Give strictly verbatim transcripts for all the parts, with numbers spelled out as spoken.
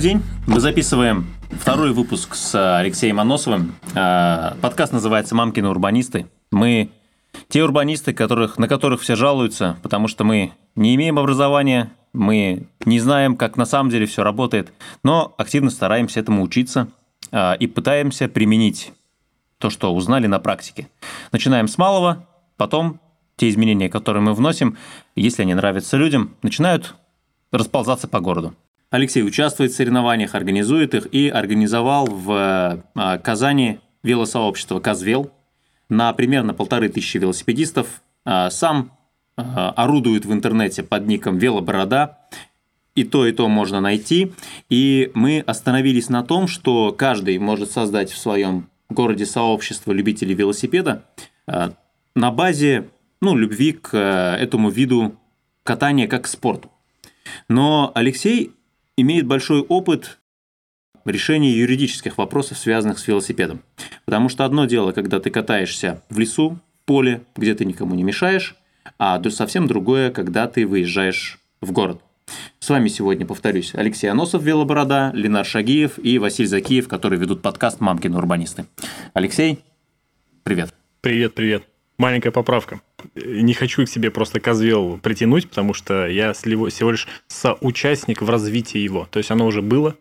Очередной день. Мы записываем второй выпуск с Алексеем Осносовым. Подкаст называется «Мамкины урбанисты». Мы те урбанисты, которых, на которых все жалуются, потому что мы не имеем образования, мы не знаем, как на самом деле все работает, но активно стараемся этому учиться и пытаемся применить то, что узнали на практике. Начинаем с малого, потом те изменения, которые мы вносим, если они нравятся людям, начинают расползаться по городу. Алексей участвует в соревнованиях, организует их и организовал в Казани велосообщество «Казвел» на примерно полторы тысячи велосипедистов. Сам орудует в интернете под ником «Велоборода». И то, и то можно найти. И мы остановились на том, что каждый может создать в своем городе сообщество любителей велосипеда на базе, ну, любви к этому виду катания как к спорту. Но Алексей имеет большой опыт решения юридических вопросов, связанных с велосипедом. Потому что одно дело, когда ты катаешься в лесу, в поле, где ты никому не мешаешь, а совсем другое, когда ты выезжаешь в город. С вами сегодня, повторюсь, Алексей Осносов, «Велоборода», Ленар Шагиев и Василь Закиев, которые ведут подкаст «Мамкины урбанисты». Алексей, привет. Привет, привет. Маленькая поправка. Не хочу к себе просто «Казвел» притянуть, потому что я всего лишь соучастник в развитии его. То есть оно уже было,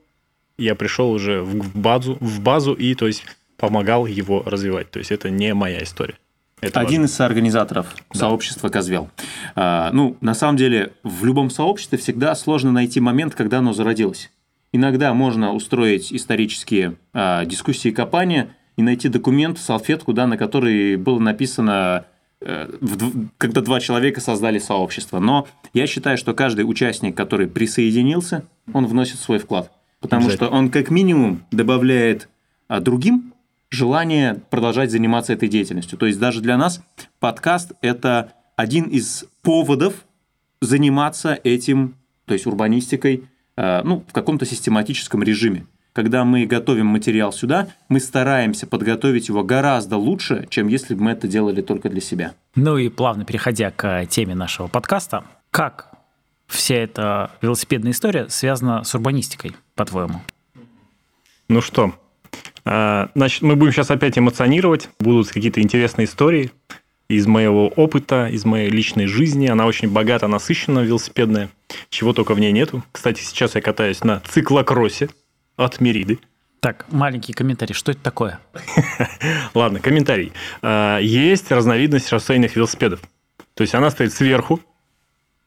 я пришел уже в базу, в базу и то есть, помогал его развивать. То есть это не моя история. Это один важно. Из соорганизаторов да. сообщества «Казвел». А, ну, на самом деле, в любом сообществе всегда сложно найти момент, когда оно зародилось. Иногда можно устроить исторические а, дискуссии, копания, и найти документ, салфетку, да, на которой было написано, э, в, когда два человека создали сообщество. Но я считаю, что каждый участник, который присоединился, он вносит свой вклад. Потому что он как минимум добавляет а, другим желание продолжать заниматься этой деятельностью. То есть даже для нас подкаст – это один из поводов заниматься этим, то есть урбанистикой, э, ну, в каком-то систематическом режиме. Когда мы готовим материал сюда, мы стараемся подготовить его гораздо лучше, чем если бы мы это делали только для себя. Ну и плавно переходя к теме нашего подкаста, как вся эта велосипедная история связана с урбанистикой, по-твоему? Ну что, значит, мы будем сейчас опять эмоционировать, будут какие-то интересные истории из моего опыта, из моей личной жизни. Она очень богата, насыщена, велосипедная, чего только в ней нету. Кстати, сейчас я катаюсь на циклокроссе от Мериды. Так, маленький комментарий. Что это такое? Ладно, комментарий. Есть разновидность шоссейных велосипедов. То есть она стоит сверху,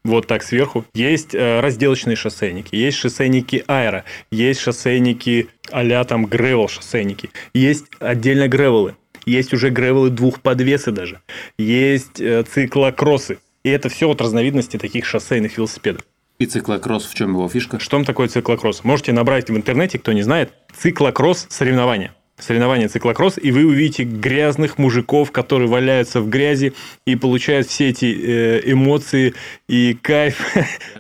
вот так сверху. Есть разделочные шоссейники, есть шоссейники аэро, есть шоссейники а-ля там гревел шоссейники, есть отдельно гревелы, есть уже гревелы двух подвесы даже, есть циклокроссы. И это все вот разновидности таких шоссейных велосипедов. И циклокросс, в чем его фишка? Что такое циклокросс? Можете набрать в интернете, кто не знает, циклокросс соревнования. Соревнования циклокросс, и вы увидите грязных мужиков, которые валяются в грязи и получают все эти эмоции и кайф.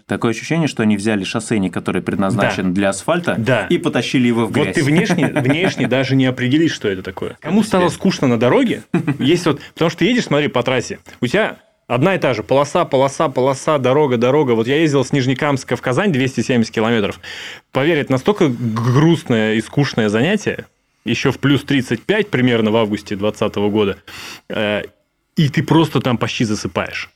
Такое ощущение, что они взяли шоссейник, который предназначен да. для асфальта, да. и потащили его в грязь. Вот ты внешне, внешне даже не определишь, что это такое. Кому стало скучно на дороге, есть вот, потому что ты едешь, смотри, по трассе, у тебя... Одна и та же. Полоса, полоса, полоса, дорога, дорога. Вот я ездил с Нижнекамска в Казань двести семьдесят километров. Поверь, это настолько грустное и скучное занятие. Еще в плюс тридцать пять примерно в августе двадцатого года. И ты просто там почти засыпаешь.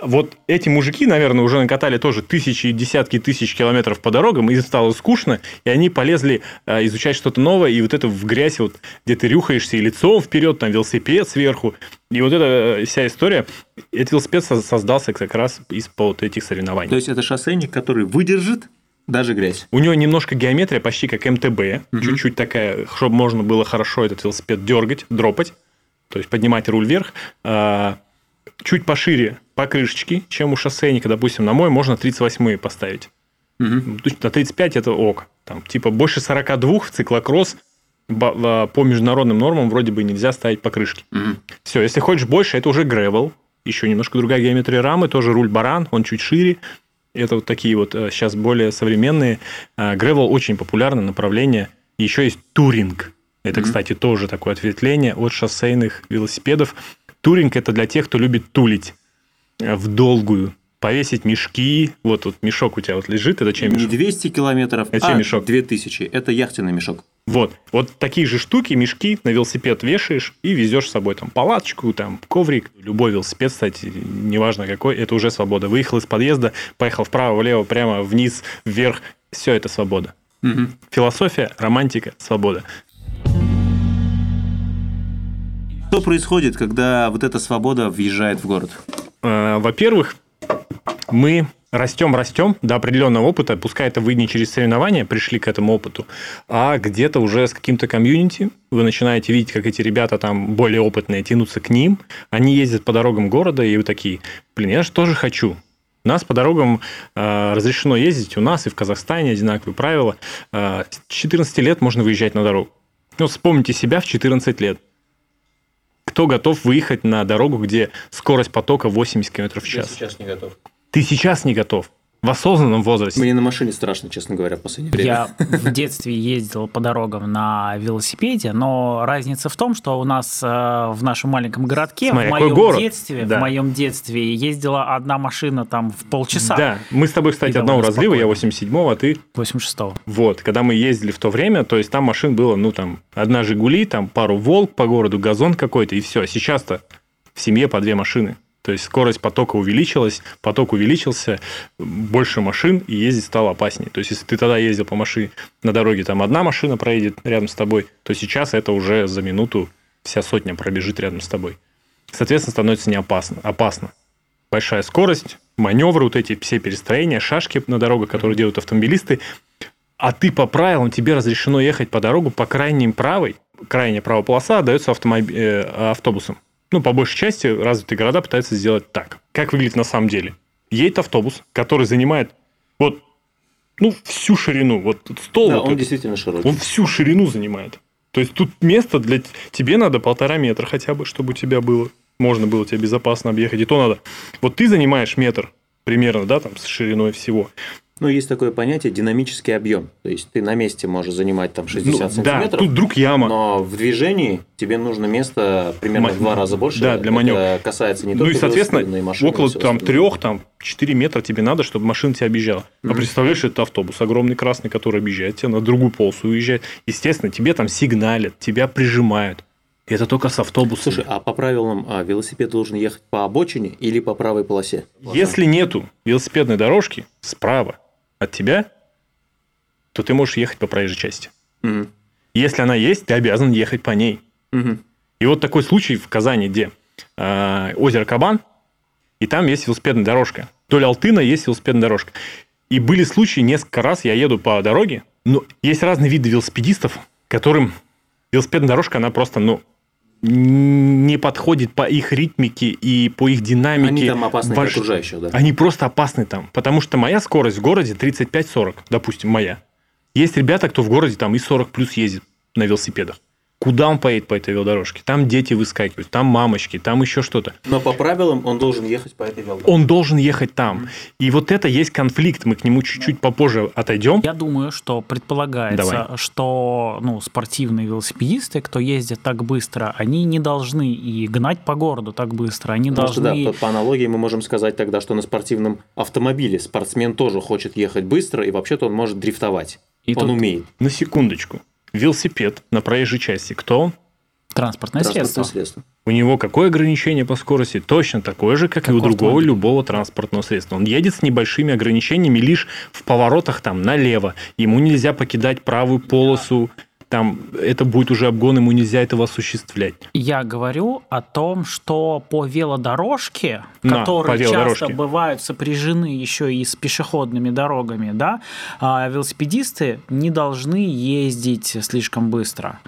Вот эти мужики, наверное, уже накатали тоже тысячи и десятки тысяч километров по дорогам. Им стало скучно. И они полезли изучать что-то новое. И вот это в грязь, вот, где ты рюхаешься и лицом вперед, там велосипед сверху. И вот эта вся история, этот велосипед создался как раз из-под этих соревнований. То есть, это шоссейник, который выдержит даже грязь? У него немножко геометрия почти как эм тэ бэ. Угу. Чуть-чуть такая, чтобы можно было хорошо этот велосипед дергать, дропать. То есть, поднимать руль вверх. Чуть пошире покрышечки, чем у шоссейника. Допустим, на мой можно тридцать восьмые поставить. Угу. На тридцать пять это ок. Там, типа больше сорок два в циклокросс. По международным нормам вроде бы нельзя ставить покрышки. Mm-hmm. Все, если хочешь больше, это уже гревел. Еще немножко другая геометрия рамы, тоже руль-баран, он чуть шире. Это вот такие вот сейчас более современные. Гревел очень популярное направление. Еще есть туринг. Это, mm-hmm. кстати, тоже такое ответвление от шоссейных велосипедов. Туринг – это для тех, кто любит тулить в долгую. повесить мешки. Вот, вот мешок у тебя вот лежит. Это чей мешок? Не двести километров, это а мешок? две тысячи. Это яхтенный мешок. Вот. Вот такие же штуки, мешки на велосипед вешаешь и везешь с собой там палаточку, там коврик. Любой велосипед, кстати, неважно какой, это уже свобода. Выехал из подъезда, поехал вправо, влево, прямо, вниз, вверх. Все это свобода. Угу. Философия, романтика, свобода. Что происходит, когда вот эта свобода въезжает в город? Во-первых, мы растем, растем до определенного опыта, пускай это вы не через соревнования пришли к этому опыту, а где-то уже с каким-то комьюнити вы начинаете видеть, как эти ребята там более опытные тянутся к ним, они ездят по дорогам города, и вы такие, блин, я же тоже хочу. У нас по дорогам э, разрешено ездить, у нас и в Казахстане одинаковые правила. Э, с четырнадцати лет можно выезжать на дорогу. Ну, вспомните себя в четырнадцать лет. Кто готов выехать на дорогу, где скорость потока восемьдесят километров в час? Я сейчас не готов. Ты сейчас не готов? В осознанном возрасте? Мне на машине страшно, честно говоря, в последнее время. Я в детстве ездил по дорогам на велосипеде, но разница в том, что у нас в нашем маленьком городке, Смотри, в, моем детстве, да. в моем детстве ездила одна машина там в полчаса. Да, мы с тобой, кстати, одного разлива, я восемьдесят седьмого, а ты... восемьдесят шестого. Вот, когда мы ездили в то время, то есть там машин было, ну, там, одна «Жигули», там, пару «Волк» по городу, газон какой-то, и все. Сейчас-то в семье по две машины. То есть скорость потока увеличилась, поток увеличился, больше машин, и ездить стало опаснее. То есть если ты тогда ездил по машине, на дороге там одна машина проедет рядом с тобой, то сейчас это уже за минуту вся сотня пробежит рядом с тобой. Соответственно, становится не опасно. опасно. Большая скорость, маневры, вот эти все перестроения, шашки на дорогах, которые делают автомобилисты. А ты по правилам, тебе разрешено ехать по дорогу по крайней правой, крайняя правая полоса отдается автомоби... автобусам. Ну, по большей части развитые города пытаются сделать так. Как выглядит на самом деле? Едет автобус, который занимает вот, ну, всю ширину. Вот стол. Да, вот он этот, действительно широкий. Он всю ширину занимает. То есть, тут место для... Тебе надо полтора метра хотя бы, чтобы у тебя было... Можно было тебя безопасно объехать. И то надо... Вот ты занимаешь метр примерно, да, там, с шириной всего. Ну, есть такое понятие динамический объем. То есть, ты на месте можешь занимать там шестьдесят ну, сантиметров. Да, тут вдруг яма. Но в движении тебе нужно место примерно Ма... в два раза больше. Да, для маневра. Это касается не ну, только... Ну, и, соответственно, машины, около там, трех, там, четыре метра тебе надо, чтобы машина тебя объезжала. Mm-hmm. А представляешь, это автобус огромный красный, который объезжает тебя, на другую полосу уезжает. Естественно, тебе там сигналят, тебя прижимают. Это только с автобусами. Слушай, а по правилам а, велосипед должен ехать по обочине или по правой полосе? Если нету велосипедной дорожки справа от тебя, то ты можешь ехать по проезжей части. Угу. Если она есть, ты обязан ехать по ней. Угу. И вот такой случай в Казани, где э, озеро Кабан, и там есть велосипедная дорожка. То ли Алтына есть велосипедная дорожка. И были случаи, несколько раз я еду по дороге, но есть разные виды велосипедистов, которым велосипедная дорожка, она просто, ну, не подходит по их ритмике и по их динамике. Они там опасны для окружающих, да? Они просто опасны там. Потому что моя скорость в городе тридцать пять сорок, допустим, моя. Есть ребята, кто в городе там и сорок плюс ездит на велосипедах. Куда он поедет по этой велодорожке? Там дети выскакивают, там мамочки, там еще что-то. Но по правилам он должен ехать по этой велодорожке. Он должен ехать там. Mm-hmm. И вот это есть конфликт. Мы к нему чуть-чуть попозже отойдем. Я думаю, что предполагается, Давай. что ну, спортивные велосипедисты, кто ездит так быстро, они не должны и гнать по городу так быстро. Они Потому должны... Да, по, по аналогии мы можем сказать тогда, что на спортивном автомобиле спортсмен тоже хочет ехать быстро, и вообще-то он может дрифтовать. И он умеет. На секундочку. Велосипед на проезжей части. Кто он? Транспортное, транспортное средство. средство. У него какое ограничение по скорости? Точно такое же, как, как и у другого любого транспортного средства. Он едет с небольшими ограничениями лишь в поворотах там налево. Ему нельзя покидать правую полосу. Да. Там это будет уже обгон, ему нельзя этого осуществлять. Я говорю о том, что по велодорожке, на, которые по велодорожке. часто бывают сопряжены еще и с пешеходными дорогами, да, велосипедисты не должны ездить слишком быстро.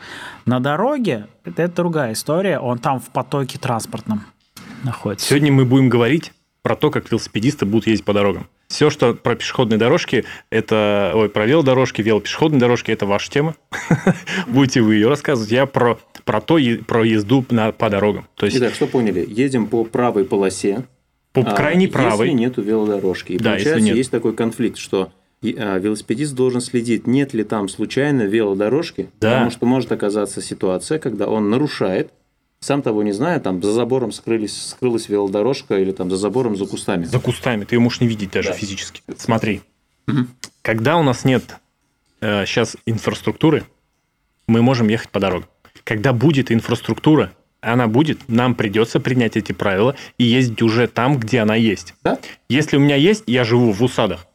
На дороге это, это другая история, он там в потоке транспортном находится. Сегодня мы будем говорить про то, как велосипедисты будут ездить по дорогам. Все, что про пешеходные дорожки, это... Ой, про велодорожки, велопешеходные дорожки, это ваша тема. Будете вы ее рассказывать. Я про, про то, про езду на, по дорогам. То есть... Итак, что поняли? Едем по правой полосе. По крайней а, правой. Если нету велодорожки. И да, получается, нет. есть такой конфликт, что велосипедист должен следить, нет ли там случайно велодорожки. Да. Потому что может оказаться ситуация, когда он нарушает Сам того не знаю, там за забором скрылись, скрылась велодорожка или там за забором, за кустами. За кустами, ты ее можешь не видеть даже да. физически. Смотри, угу. когда у нас нет э, сейчас инфраструктуры, мы можем ехать по дорогам. Когда будет инфраструктура, она будет, нам придется принять эти правила и ездить уже там, где она есть. Да? Если у меня есть, я живу в усадах,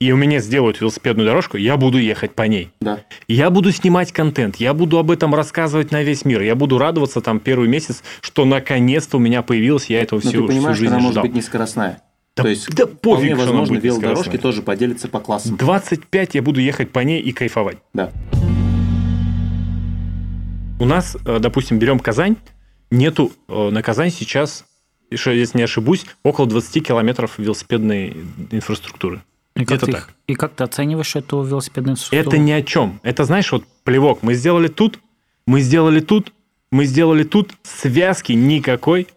и у меня сделают велосипедную дорожку, я буду ехать по ней. Да. Я буду снимать контент, я буду об этом рассказывать на весь мир, я буду радоваться там первый месяц, что наконец-то у меня появилось, я этого всю, всю жизнь ждал. Но ты понимаешь, она может быть низкоросная. Да, то есть, да пофиг, что она будет низкоросная. Вполне возможно, велодорожки тоже поделятся по классам. двадцать пять я буду ехать по ней и кайфовать. Да. У нас, допустим, берем Казань, нету на Казань сейчас, если не ошибусь, около двадцать километров велосипедной инфраструктуры. И как, ты, так. и как ты оцениваешь эту велосипедную инфраструктуру? Это ни о чем. Это, знаешь, вот плевок. Мы сделали тут, мы сделали тут, мы сделали тут. Связки никакой.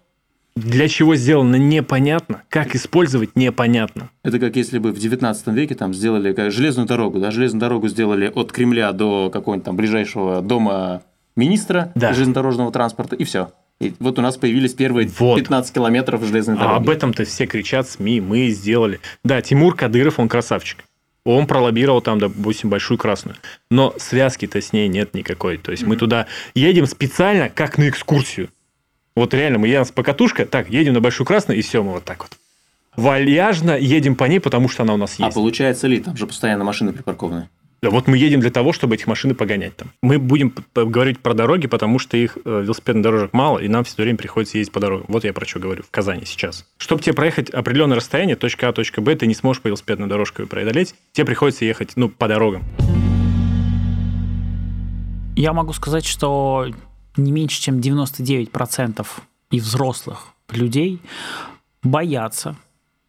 Для чего сделано, непонятно. Как использовать, непонятно. Это как если бы в девятнадцатом веке там сделали как, железную дорогу. Да, железную дорогу сделали от Кремля до какого-нибудь там ближайшего дома министра да. железнодорожного транспорта, и все. И вот у нас появились первые вот. пятнадцать километров железной дороги. А об этом-то все кричат, СМИ, мы сделали. Да, Тимур Кадыров, он красавчик. Он пролоббировал там, допустим, Большую Красную. Но связки-то с ней нет никакой. То есть, mm-hmm. мы туда едем специально, как на экскурсию. Вот реально, мы едем с покатушкой, так, едем на Большую Красную, и все, мы вот так вот. Вальяжно едем по ней, потому что она у нас есть. А получается ли? Там же постоянно машины припаркованы. Да, вот мы едем для того, чтобы эти машины погонять там. Мы будем говорить про дороги, потому что их велосипедных дорожек мало, и нам все время приходится ездить по дорогам. Вот я про что говорю в Казани сейчас. Чтобы тебе проехать определенное расстояние, точка А, точка Б, ты не сможешь по велосипедной дорожке преодолеть, тебе приходится ехать, ну, по дорогам. Я могу сказать, что не меньше, чем девяносто девять процентов и взрослых людей боятся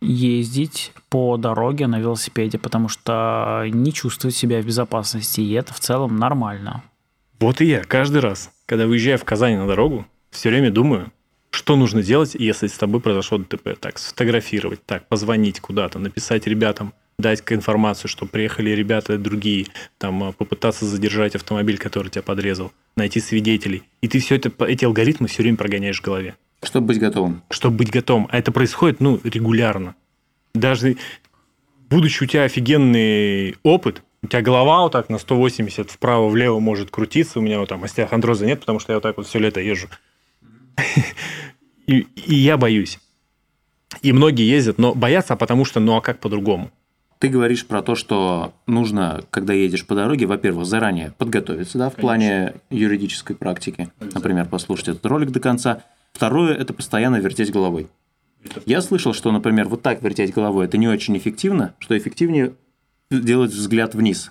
ездить по дороге на велосипеде, потому что не чувствует себя в безопасности, и это в целом нормально. Вот и я каждый раз, когда выезжаю в Казань на дорогу, все время думаю, что нужно делать, если с тобой произошло ДТП. Так, сфотографировать, так, позвонить куда-то, написать ребятам, дать информацию, что приехали ребята другие, там, попытаться задержать автомобиль, который тебя подрезал, найти свидетелей. И ты все это, эти алгоритмы все время прогоняешь в голове. Чтобы быть готовым. Чтобы быть готовым. А это происходит, ну, регулярно. Даже будучи у тебя офигенный опыт, у тебя голова вот так на сто восемьдесят вправо-влево может крутиться, у меня вот там остеохондроза нет, потому что я вот так вот все лето езжу. И, и я боюсь. И многие ездят, но боятся, потому что, ну, а как по-другому? Ты говоришь про то, что нужно, когда едешь по дороге, во-первых, заранее подготовиться, да, в плане юридической практики. Например, послушать этот ролик до конца. Второе – это постоянно вертеть головой. Я слышал, что, например, вот так вертеть головой – это не очень эффективно, что эффективнее делать взгляд вниз.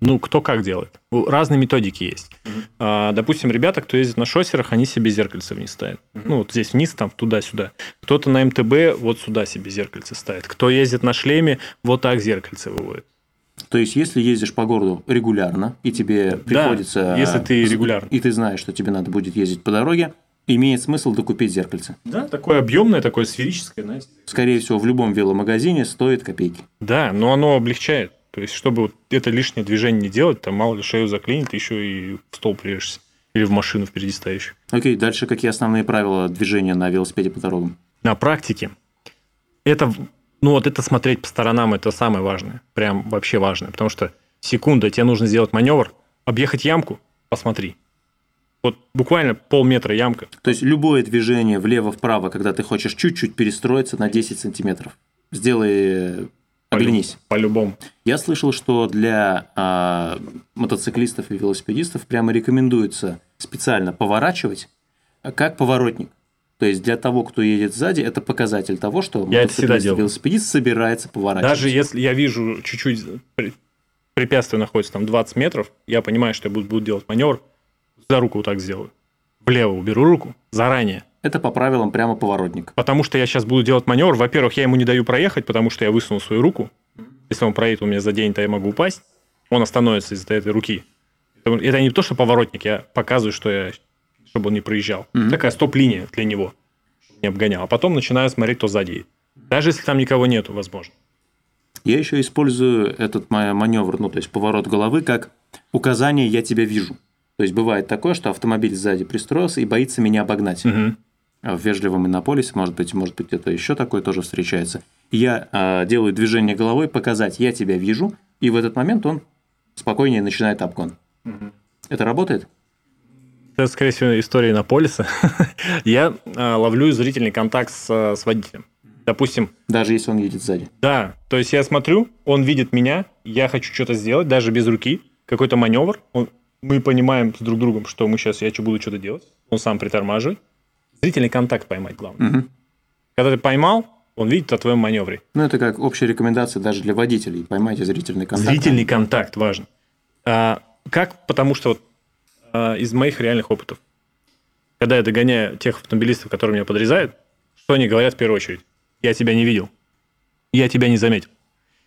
Ну, кто как делает. Разные методики есть. Uh-huh. А, допустим, ребята, кто ездит на шоссерах, они себе зеркальце вниз ставят. Uh-huh. Ну, вот здесь вниз, там, туда-сюда. Кто-то на эм тэ бэ вот сюда себе зеркальце ставит. Кто ездит на шлеме, вот так зеркальце выводит. То есть, если ездишь по городу регулярно, и тебе приходится… Да, если ты регулярно. И ты знаешь, что тебе надо будет ездить по дороге, имеет смысл докупить зеркальце. Да, такое объемное, такое сферическое, знаете. Скорее всего, в любом веломагазине стоит копейки. Да, но оно облегчает. То есть, чтобы вот это лишнее движение не делать, там мало ли шею заклинит, еще и в стол прежешься. Или в машину впереди стоящую. Окей, дальше какие основные правила движения на велосипеде по дорогам? На практике. Это, ну вот это смотреть по сторонам, это самое важное. Прям вообще важное. Потому что секунда, тебе нужно сделать маневр, объехать ямку, посмотри. Вот буквально полметра ямка. То есть, любое движение влево-вправо, когда ты хочешь чуть-чуть перестроиться на десять сантиметров. Сделай, оглянись. По-любому. Я слышал, что для э, мотоциклистов и велосипедистов прямо рекомендуется специально поворачивать, как поворотник. То есть, для того, кто едет сзади, это показатель того, что мотоциклист и велосипедист собирается поворачивать. Даже если я вижу чуть-чуть препятствие находится там двадцать метров, я понимаю, что я буду, буду делать маневр, за руку вот так сделаю. Влево уберу руку заранее. Это по правилам прямо поворотник. Потому что я сейчас буду делать маневр. Во-первых, я ему не даю проехать, потому что я высуну свою руку. Если он проедет у меня за день, то я могу упасть. Он остановится из-за этой руки. Это не то, что поворотник. Я показываю, что я, чтобы он не проезжал. Mm-hmm. Такая стоп-линия для него. Не обгонял. А потом начинаю смотреть, кто сзади. Даже если там никого нету, возможно. Я еще использую этот маневр, ну, то есть поворот головы, как указание «я тебя вижу». То есть бывает такое, что автомобиль сзади пристроился и боится меня обогнать. Угу. В вежливом Иннополисе, может быть, может быть, это еще такое тоже встречается. Я э, делаю движение головой, показать, я тебя вижу, и в этот момент он спокойнее начинает обгон. Угу. Это работает? Это, скорее всего, история Иннополиса. Я э, ловлю зрительный контакт с, с водителем. Допустим... Даже если он едет сзади. Да, то есть я смотрю, он видит меня, я хочу что-то сделать, даже без руки, какой-то маневр. Он, мы понимаем с друг другом, что мы сейчас, я буду что-то делать. Он сам притормаживает. Зрительный контакт поймать, главное. Угу. Когда ты поймал, он видит о твоем маневре. Ну, это как общая рекомендация даже для водителей. Поймайте зрительный контакт. Зрительный контакт важен. А, как? Потому что вот, а, из моих реальных опытов, когда я догоняю тех автомобилистов, которые меня подрезают, что они говорят в первую очередь? Я тебя не видел. Я тебя не заметил.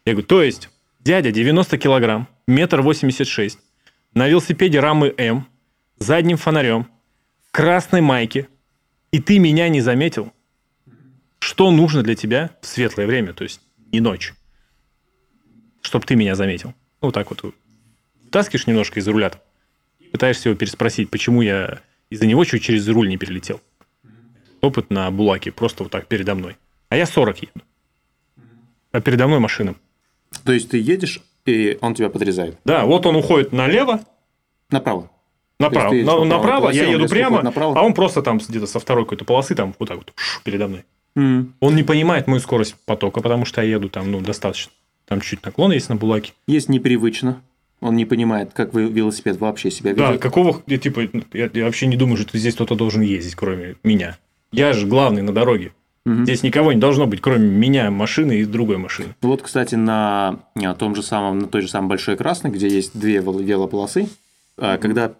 Я говорю, то есть, дядя девяносто килограмм, метр восемьдесят шесть, на велосипеде рамы М, задним фонарем, в красной майке, и ты меня не заметил, что нужно для тебя в светлое время, то есть не ночью, чтобы ты меня заметил. Ну, вот так вот. Вытаскиваешь немножко из-за руля, пытаешься его переспросить, почему я из-за него чуть через руль не перелетел. Опыт на Булаке, просто вот так передо мной. А я сорок еду. А передо мной машина. То есть ты едешь, и он тебя подрезает? Да, вот он уходит налево. Направо. Направо. Едешь, направо, направо полосе, я еду прямо, а он просто там где-то со второй какой-то полосы, там вот так вот передо мной. Mm. Он не понимает мою скорость потока, потому что я еду там, ну, достаточно. Там чуть наклон есть на Булаке. Есть непривычно. Он не понимает, как велосипед вообще себя ведет. Да, какого... Я, типа, я, я вообще не думаю, что здесь кто-то должен ездить, кроме меня. Я же главный на дороге. Здесь никого не должно быть, кроме меня, машины и другой машины. Вот, кстати, на том же самом, на той же самой Большой Красной, где есть две велополосы, когда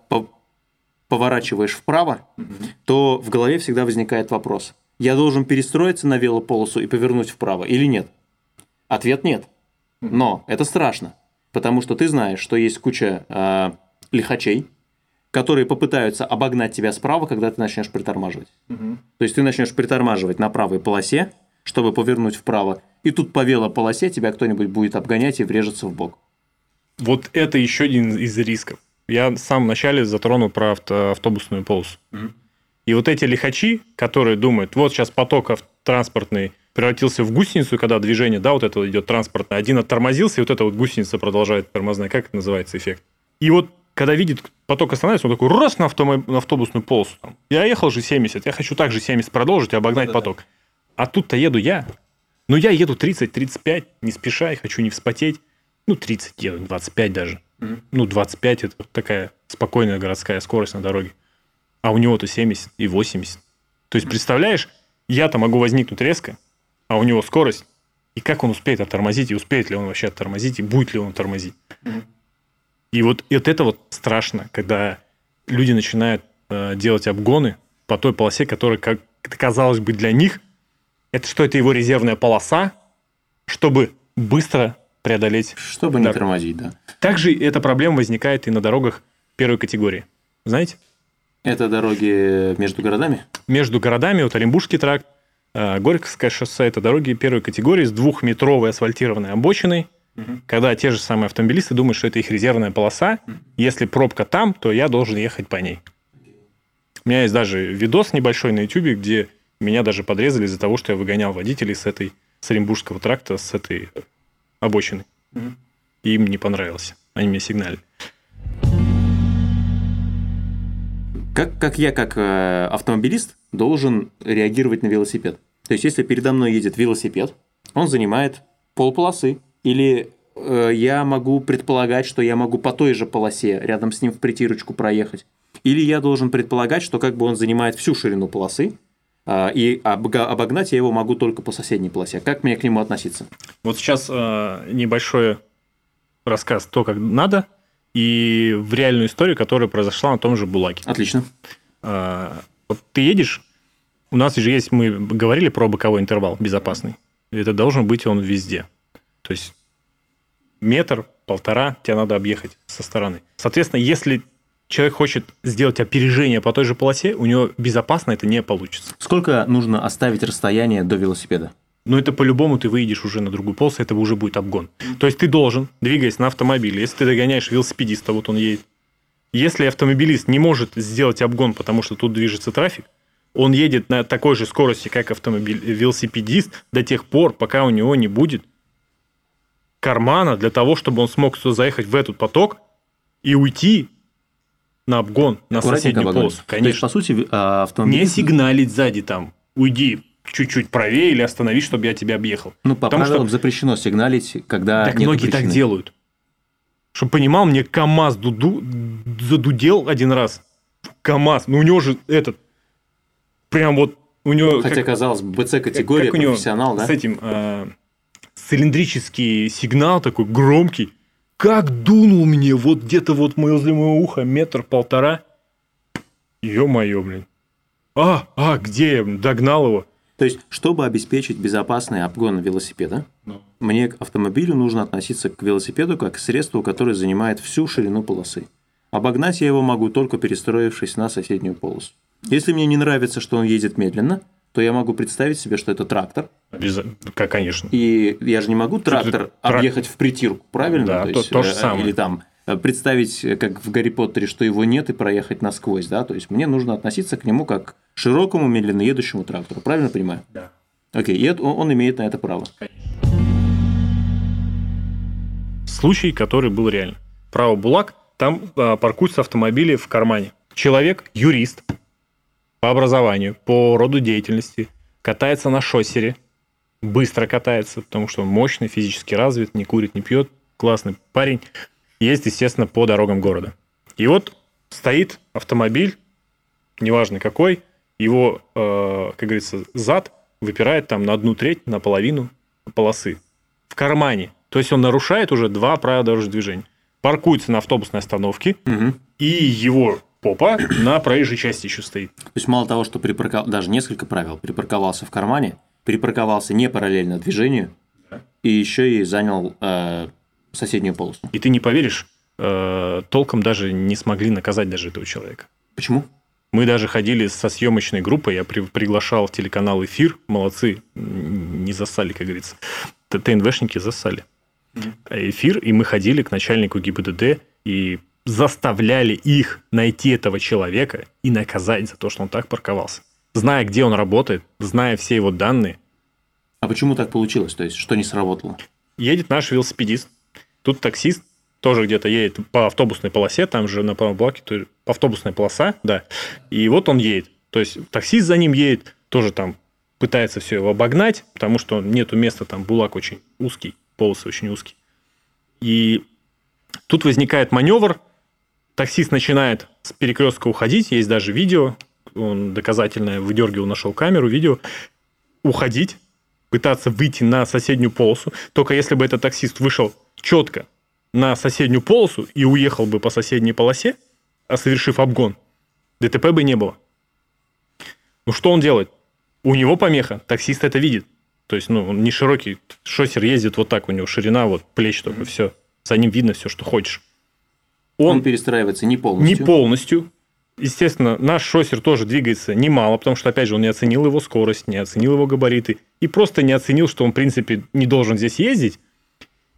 поворачиваешь вправо, то в голове всегда возникает вопрос: я должен перестроиться на велополосу и повернуть вправо или нет? Ответ нет. Но это страшно, потому что ты знаешь, что есть куча э, лихачей, которые попытаются обогнать тебя справа, когда ты начнешь притормаживать. Угу. То есть ты начнешь притормаживать на правой полосе, чтобы повернуть вправо, и тут по велополосе тебя кто-нибудь будет обгонять и врежется в бок. Вот это еще один из рисков. Я сам вначале затронул про авто, автобусную полосу. Угу. И вот эти лихачи, которые думают, вот сейчас поток транспортный превратился в гусеницу, когда движение, да, вот это идет транспортное, один оттормозился, и вот эта вот гусеница продолжает тормозная, как это называется, эффект. И вот когда видит, поток останавливается, он такой, раз на, авто, на автобусную полосу. Я ехал же семьдесят, я хочу также семьдесят продолжить и обогнать да, поток. Да. А тут-то еду я. Но я еду тридцать-тридцать пять, не спеша, я хочу не вспотеть. Ну, тридцать еду, двадцать пять даже. Mm-hmm. Ну, двадцать пять – это такая спокойная городская скорость на дороге. А у него-то семьдесят и восемьдесят. То есть, представляешь, я-то могу возникнуть резко, а у него скорость. И как он успеет оттормозить, и успеет ли он вообще оттормозить, и будет ли он тормозить. Mm-hmm. И вот, и вот это вот страшно, когда люди начинают э, делать обгоны по той полосе, которая, как казалось бы, для них, это что, это его резервная полоса, чтобы быстро преодолеть. Чтобы дорогу. Не тормозить, да. Также эта проблема возникает и на дорогах первой категории. Знаете? Это дороги между городами? Между городами, вот Оренбургский тракт, э, Горьковское шоссе, это дороги первой категории с двухметровой асфальтированной обочиной. Когда те же самые автомобилисты думают, что это их резервная полоса. Если пробка там, то я должен ехать по ней. У меня есть даже видос небольшой на Ютубе, где меня даже подрезали из-за того, что я выгонял водителей с этой с Оренбургского тракта, с этой обочины. Mm-hmm. И им не понравилось. Они мне сигналили. Как, как я, как э, автомобилист, должен реагировать на велосипед? То есть, если передо мной едет велосипед, он занимает полполосы. Или э, я могу предполагать, что я могу по той же полосе рядом с ним в притирочку проехать. Или я должен предполагать, что как бы он занимает всю ширину полосы, э, и обга- обогнать я его могу только по соседней полосе. Как мне к нему относиться? Вот сейчас э, небольшой рассказ то, как надо, и в реальную историю, которая произошла на том же Булаке. Отлично. Э, вот ты едешь, у нас же есть, мы говорили про боковой интервал безопасный. Это должен быть он везде. То есть метр, полтора тебя надо объехать со стороны. Соответственно, если человек хочет сделать опережение по той же полосе, у него безопасно это не получится. Сколько нужно оставить расстояние до велосипеда? Ну, это по-любому ты выйдешь уже на другую полосу, это уже будет обгон. То есть ты должен, двигаясь на автомобиле, если ты догоняешь велосипедиста, вот он едет, Если автомобилист не может сделать обгон, потому что тут движется трафик, он едет на такой же скорости, как автомобиль, велосипедист, до тех пор, пока у него не будет кармана для того, чтобы он смог заехать в этот поток и уйти на обгон, на соседнюю полосу. Конечно. То есть, по сути, автомобиль... Не сигналить сзади там. Уйди чуть-чуть правее или остановись, чтобы я тебя объехал. Ну, по Потому правилам что... запрещено сигналить, когда так нет многие причины. Так делают. Чтобы понимал, мне КамАЗ дуду... задудел один раз. КамАЗ. Ну, у него же этот... Прям вот у него... Хотя, как... казалось бы, БЦ-категория, профессионал, да? С этим... Э... Цилиндрический сигнал такой громкий. Как дунул мне вот где-то вот возле моего уха метр-полтора. Ё-моё, блин. А, а, где я? Догнал его. То есть, чтобы обеспечить безопасный обгон велосипеда, no. мне к автомобилю нужно относиться к велосипеду как к средству, которое занимает всю ширину полосы. Обогнать я его могу, только перестроившись на соседнюю полосу. Если мне не нравится, что он едет медленно, то я могу представить себе, что это трактор. Обязательно. Конечно. И я же не могу трактор Трак... объехать в притирку, правильно? Да, то, то, есть, то же самое. Или там представить, как в Гарри Поттере, что его нет, и проехать насквозь. Да? То есть, мне нужно относиться к нему как к широкому, медленно едущему трактору. Правильно понимаю? Да. Окей, и это, он имеет на это право. Конечно. Случай, который был реальный. Право Булак, там паркуются автомобили в кармане. Человек, юрист, по образованию, по роду деятельности, катается на шоссере, быстро катается, потому что он мощный, физически развит, не курит, не пьет, классный парень, ездит, естественно, по дорогам города. И вот стоит автомобиль, неважно какой, его, э, как говорится, зад выпирает там на одну треть, на половину полосы в кармане. То есть он нарушает уже два правила дорожного движения. Паркуется на автобусной остановке, угу. и его... попа на проезжей части еще стоит. То есть, мало того, что припарков... даже несколько правил. Припарковался в кармане, припарковался не параллельно движению, да. и еще и занял э, соседнюю полосу. И ты не поверишь, э, толком даже не смогли наказать даже этого человека. Почему? Мы даже ходили со съемочной группой, я при... приглашал в телеканал «Эфир». Молодцы, не зассали, как говорится. ТНВшники зассали. Mm-hmm. «Эфир», и мы ходили к начальнику ГИБДД и... заставляли их найти этого человека и наказать за то, что он так парковался. Зная, где он работает, зная все его данные. А почему так получилось? То есть, что не сработало? Едет наш велосипедист. Тут таксист тоже где-то едет по автобусной полосе, там же на правом блоке то автобусная полоса, да. И вот он едет. То есть, таксист за ним едет, тоже там пытается все его обогнать, потому что нету места, там Булак очень узкий, полосы очень узкие. И тут возникает маневр. Таксист начинает с перекрестка уходить, есть даже видео, он доказательное выдергивал, нашел камеру, видео, уходить, пытаться выйти на соседнюю полосу. Только если бы этот таксист вышел четко на соседнюю полосу и уехал бы по соседней полосе, а совершив обгон, ДТП бы не было. Ну, что он делает? У него помеха, таксист это видит. То есть, ну, он не широкий, шоссер ездит вот так, у него ширина, вот плечи только, все. За ним видно все, что хочешь. Он, он перестраивается не полностью. Не полностью. Естественно, наш шоссер тоже двигается немало, потому что, опять же, он не оценил его скорость, не оценил его габариты, и просто не оценил, что он, в принципе, не должен здесь ездить,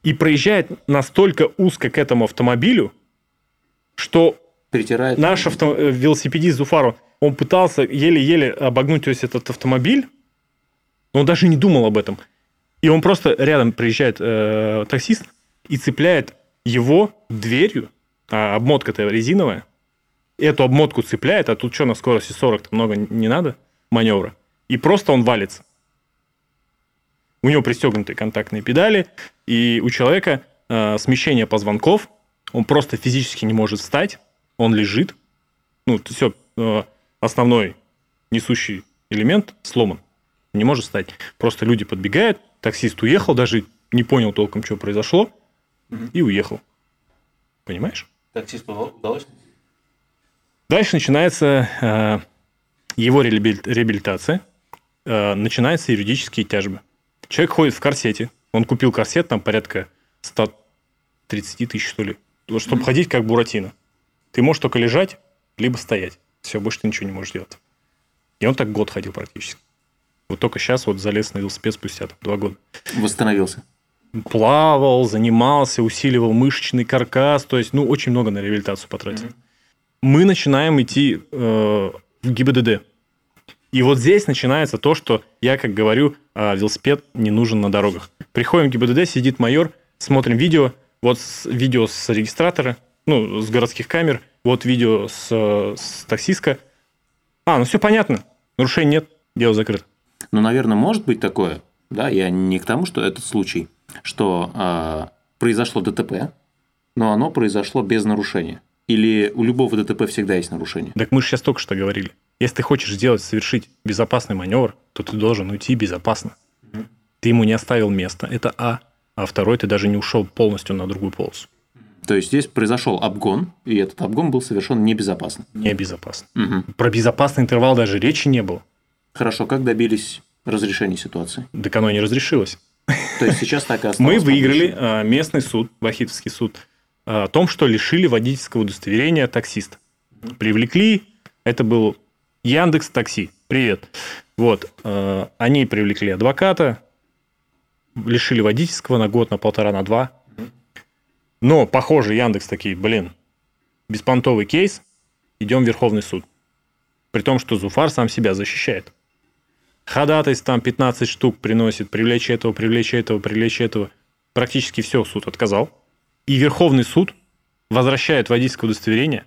и проезжает настолько узко к этому автомобилю, что притирает наш авто... велосипедист Зуфаров, он пытался еле-еле обогнуть, то есть, этот автомобиль, но он даже не думал об этом. И он просто рядом приезжает э, таксист и цепляет его дверью, а обмотка-то резиновая, эту обмотку цепляет, а тут что, на скорости сорок много не надо маневра, и просто он валится. У него пристегнуты контактные педали, и у человека э, смещение позвонков, он просто физически не может встать, он лежит, ну, все, э, основной несущий элемент сломан, не может встать. Просто люди подбегают, таксист уехал, даже не понял толком, что произошло, mm-hmm. и уехал. Понимаешь? Таксисту удалось? Дальше начинается э, его реабилитация, э, начинаются юридические тяжбы. Человек ходит в корсете. Он купил корсет, там порядка сто тридцать тысяч, что ли, чтобы mm-hmm. ходить как Буратино. Ты можешь только лежать, либо стоять. Все, больше ты ничего не можешь делать. И он так год ходил практически. Вот только сейчас вот залез на велосипед спустя там, два года. Восстановился. Плавал, занимался, усиливал мышечный каркас. То есть, ну, очень много на реабилитацию потратил. Mm-hmm. мы начинаем идти э, в ГИБДД. И вот здесь начинается то, что я, как говорю, э, велосипед не нужен на дорогах. Приходим в ГИБДД, сидит майор, смотрим видео, вот с, видео с регистратора, ну, с городских камер, вот видео с, с таксистка. А, ну все понятно, нарушений нет, дело закрыто. Ну, наверное, может быть такое, да, я не к тому, что этот случай, что э, произошло ДТП, но оно произошло без нарушения. Или у любого ДТП всегда есть нарушение? Так мы же сейчас только что говорили. Если ты хочешь сделать, совершить безопасный маневр, то ты должен уйти безопасно. Mm-hmm. Ты ему не оставил места, это А. А второй, ты даже не ушел полностью на другую полосу. То есть здесь произошел обгон, и этот обгон был совершен небезопасно. Небезопасно. Mm-hmm. Про безопасный интервал даже речи не было. Хорошо, как добились разрешения ситуации? Так оно и не разрешилось. То есть сейчас так и осталось. Мы выиграли местный суд, Вахитовский суд, о том, что лишили водительского удостоверения таксиста. Привлекли, это был Яндекс.Такси, привет. Вот, они привлекли адвоката, лишили водительского на год, на полтора, на два. Но, похоже, Яндекс такие, блин, беспонтовый кейс, идем в Верховный суд. При том, что Зуфар сам себя защищает. Ходатайств там пятнадцать штук приносит, привлечь этого, привлечь этого, привлечь этого. Практически все суд отказал. И Верховный суд возвращает водительское удостоверение,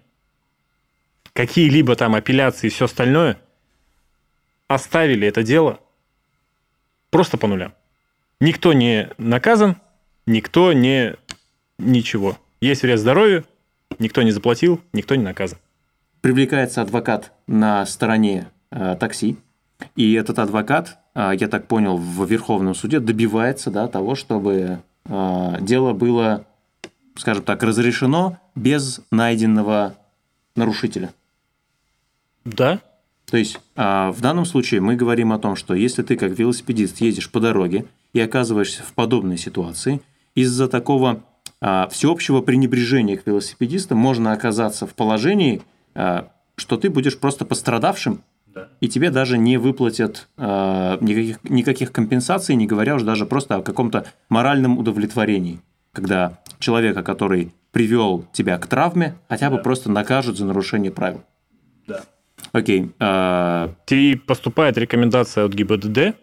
какие-либо там апелляции и все остальное, оставили это дело просто по нулям. Никто не наказан, никто не... ничего. Есть вред здоровью, никто не заплатил, никто не наказан. Привлекается адвокат на стороне э, такси, и этот адвокат, э, я так понял, в Верховном суде добивается, да, того, чтобы э, дело было... скажем так, разрешено без найденного нарушителя. Да. То есть, в данном случае мы говорим о том, что если ты как велосипедист едешь по дороге и оказываешься в подобной ситуации, из-за такого всеобщего пренебрежения к велосипедистам можно оказаться в положении, что ты будешь просто пострадавшим, да, и тебе даже не выплатят никаких, никаких компенсаций, не говоря уж даже просто о каком-то моральном удовлетворении. Когда человека, который привел тебя к травме, хотя бы да. просто накажут за нарушение правил. Да. Окей. А... Тебе поступает рекомендация от ГИБДД,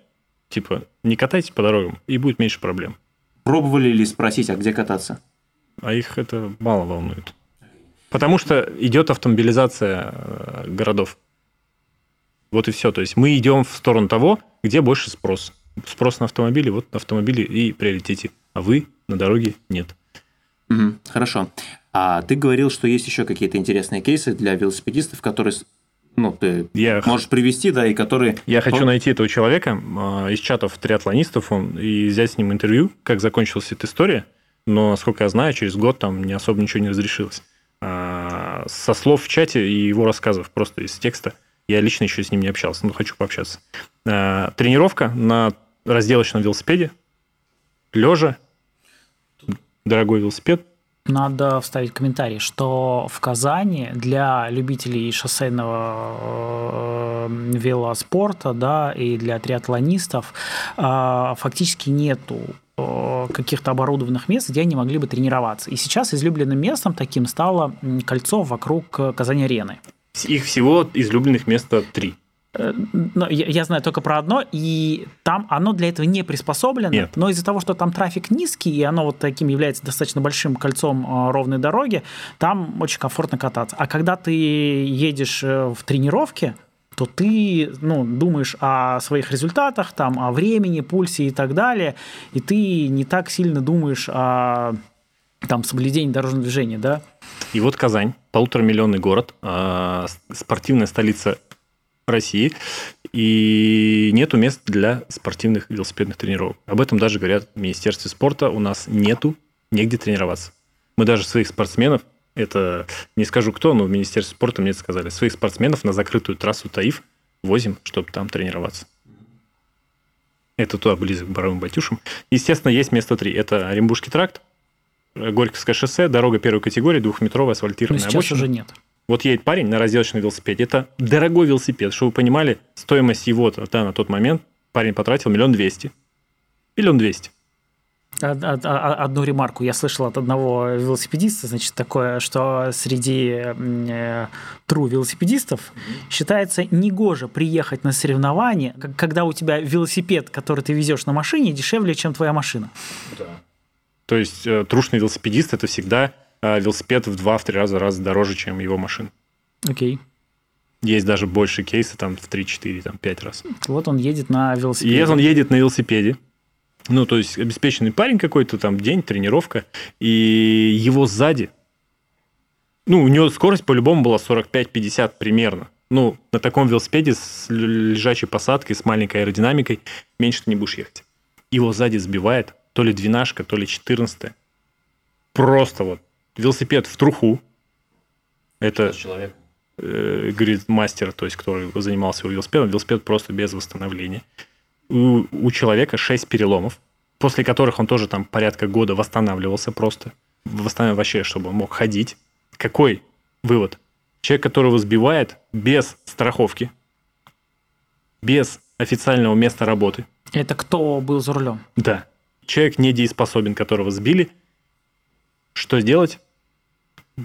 типа, не катайтесь по дорогам, и будет меньше проблем. Пробовали ли спросить, а где кататься? А их это мало волнует. Потому что идет автомобилизация городов. Вот и все. То есть мы идем в сторону того, где больше спрос. Спрос на автомобили, вот автомобили и приоритеты. А вы на дороге нет. Угу, хорошо. А ты говорил, что есть еще какие-то интересные кейсы для велосипедистов, которые, ну, ты я можешь х... привести, да, и которые... Я хочу найти этого человека из чатов триатлонистов он, и взять с ним интервью, как закончилась эта история. Но, насколько я знаю, через год там не особо ничего не разрешилось. А со слов в чате и его рассказов, просто из текста, я лично еще с ним не общался, но хочу пообщаться. А, тренировка на разделочном велосипеде, лежа, дорогой велосипед. Надо вставить комментарий, что в Казани для любителей шоссейного велоспорта, да, и для триатлонистов фактически нету каких-то оборудованных мест, где они могли бы тренироваться. И сейчас излюбленным местом таким стало кольцо вокруг Казань-Арены. Их всего излюбленных места три. Но я, я знаю только про одно, и там оно для этого не приспособлено. Нет. Но из-за того, что там трафик низкий, и оно вот таким является достаточно большим кольцом ровной дороги, там очень комфортно кататься. А когда ты едешь в тренировке, то ты, ну, думаешь о своих результатах, там, о времени, пульсе и так далее, и ты не так сильно думаешь о там, соблюдении дорожного движения, да? И вот Казань, полуторамиллионный город, спортивная столица России, и нету мест для спортивных велосипедных тренировок. Об этом даже говорят в Министерстве спорта. У нас нету негде тренироваться. Мы даже своих спортсменов, это не скажу кто, но в Министерстве спорта мне это сказали, своих спортсменов на закрытую трассу Таиф возим, чтобы там тренироваться. Это туда, близко к Боровым Батюшам. Естественно, есть место три. Это Оренбургский тракт, Горьковское шоссе, дорога первой категории, двухметровая асфальтированная обочина. Но сейчас уже нет. Вот едет парень на разделочном велосипеде. Это дорогой велосипед. Чтобы вы понимали, стоимость его, да, на тот момент парень потратил миллион двести. Миллион двести. Одну ремарку я слышал от одного велосипедиста, значит, такое, что среди э, тру велосипедистов считается негоже приехать на соревнования, когда у тебя велосипед, который ты везешь на машине, дешевле, чем твоя машина. Да. То есть э, трушный велосипедист – это всегда э, велосипед в два-три раза, раза дороже, чем его машина. Окей. Есть даже больше кейса, там, в три-четыре, пять раз. Вот он едет на велосипеде. И он едет на велосипеде. Ну, то есть, обеспеченный парень какой-то, там, день, тренировка, и его сзади... Ну, у него скорость по-любому была сорок пять-пятьдесят примерно. Ну, на таком велосипеде с лежачей посадкой, с маленькой аэродинамикой меньше ты не будешь ехать. Его сзади сбивает то ли двенашка, то ли четырнадцатая. Просто вот велосипед в труху. Это, человек. Э, говорит, мастер, то есть, кто занимался его велосипедом, велосипед просто без восстановления. У, у человека шесть переломов, после которых он тоже там порядка года восстанавливался просто. Восстанавливался вообще, чтобы он мог ходить. Какой вывод? Человек, которого сбивает без страховки, без официального места работы. Это кто был за рулем? Да. Человек недееспособен, которого сбили. Что сделать?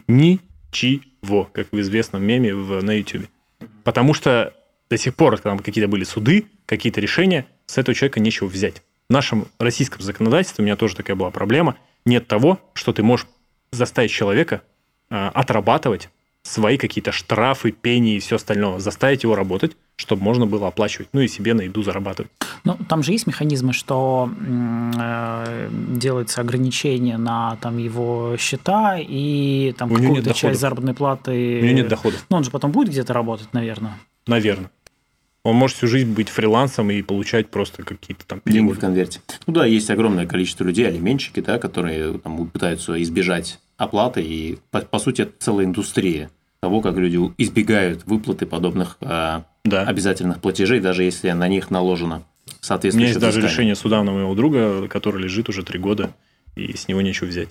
Ничего, как в известном меме в, на YouTube. Потому что до сих пор там какие-то были суды, какие-то решения, с этого человека нечего взять. В нашем российском законодательстве, у меня тоже такая была проблема, нет того, что ты можешь заставить человека э, отрабатывать свои какие-то штрафы, пени и все остальное, заставить его работать, чтобы можно было оплачивать, ну и себе на еду зарабатывать. Ну, там же есть механизмы, что э, делается ограничение на там, его счета и там, какую-то часть заработной платы. У него нет доходов. Ну, он же потом будет где-то работать, наверное. Наверное. Он может всю жизнь быть фрилансом и получать просто какие-то там переводы. Деньги в конверте. Ну да, есть огромное количество людей, алименщики, да, которые там, пытаются избежать оплаты. И, по, по сути, это целая индустрия того, как люди избегают выплаты подобных э, да. обязательных платежей, даже если на них наложено соответствующее взыскание. У меня есть даже решение суда на моего друга, который лежит уже три года, и с него нечего взять.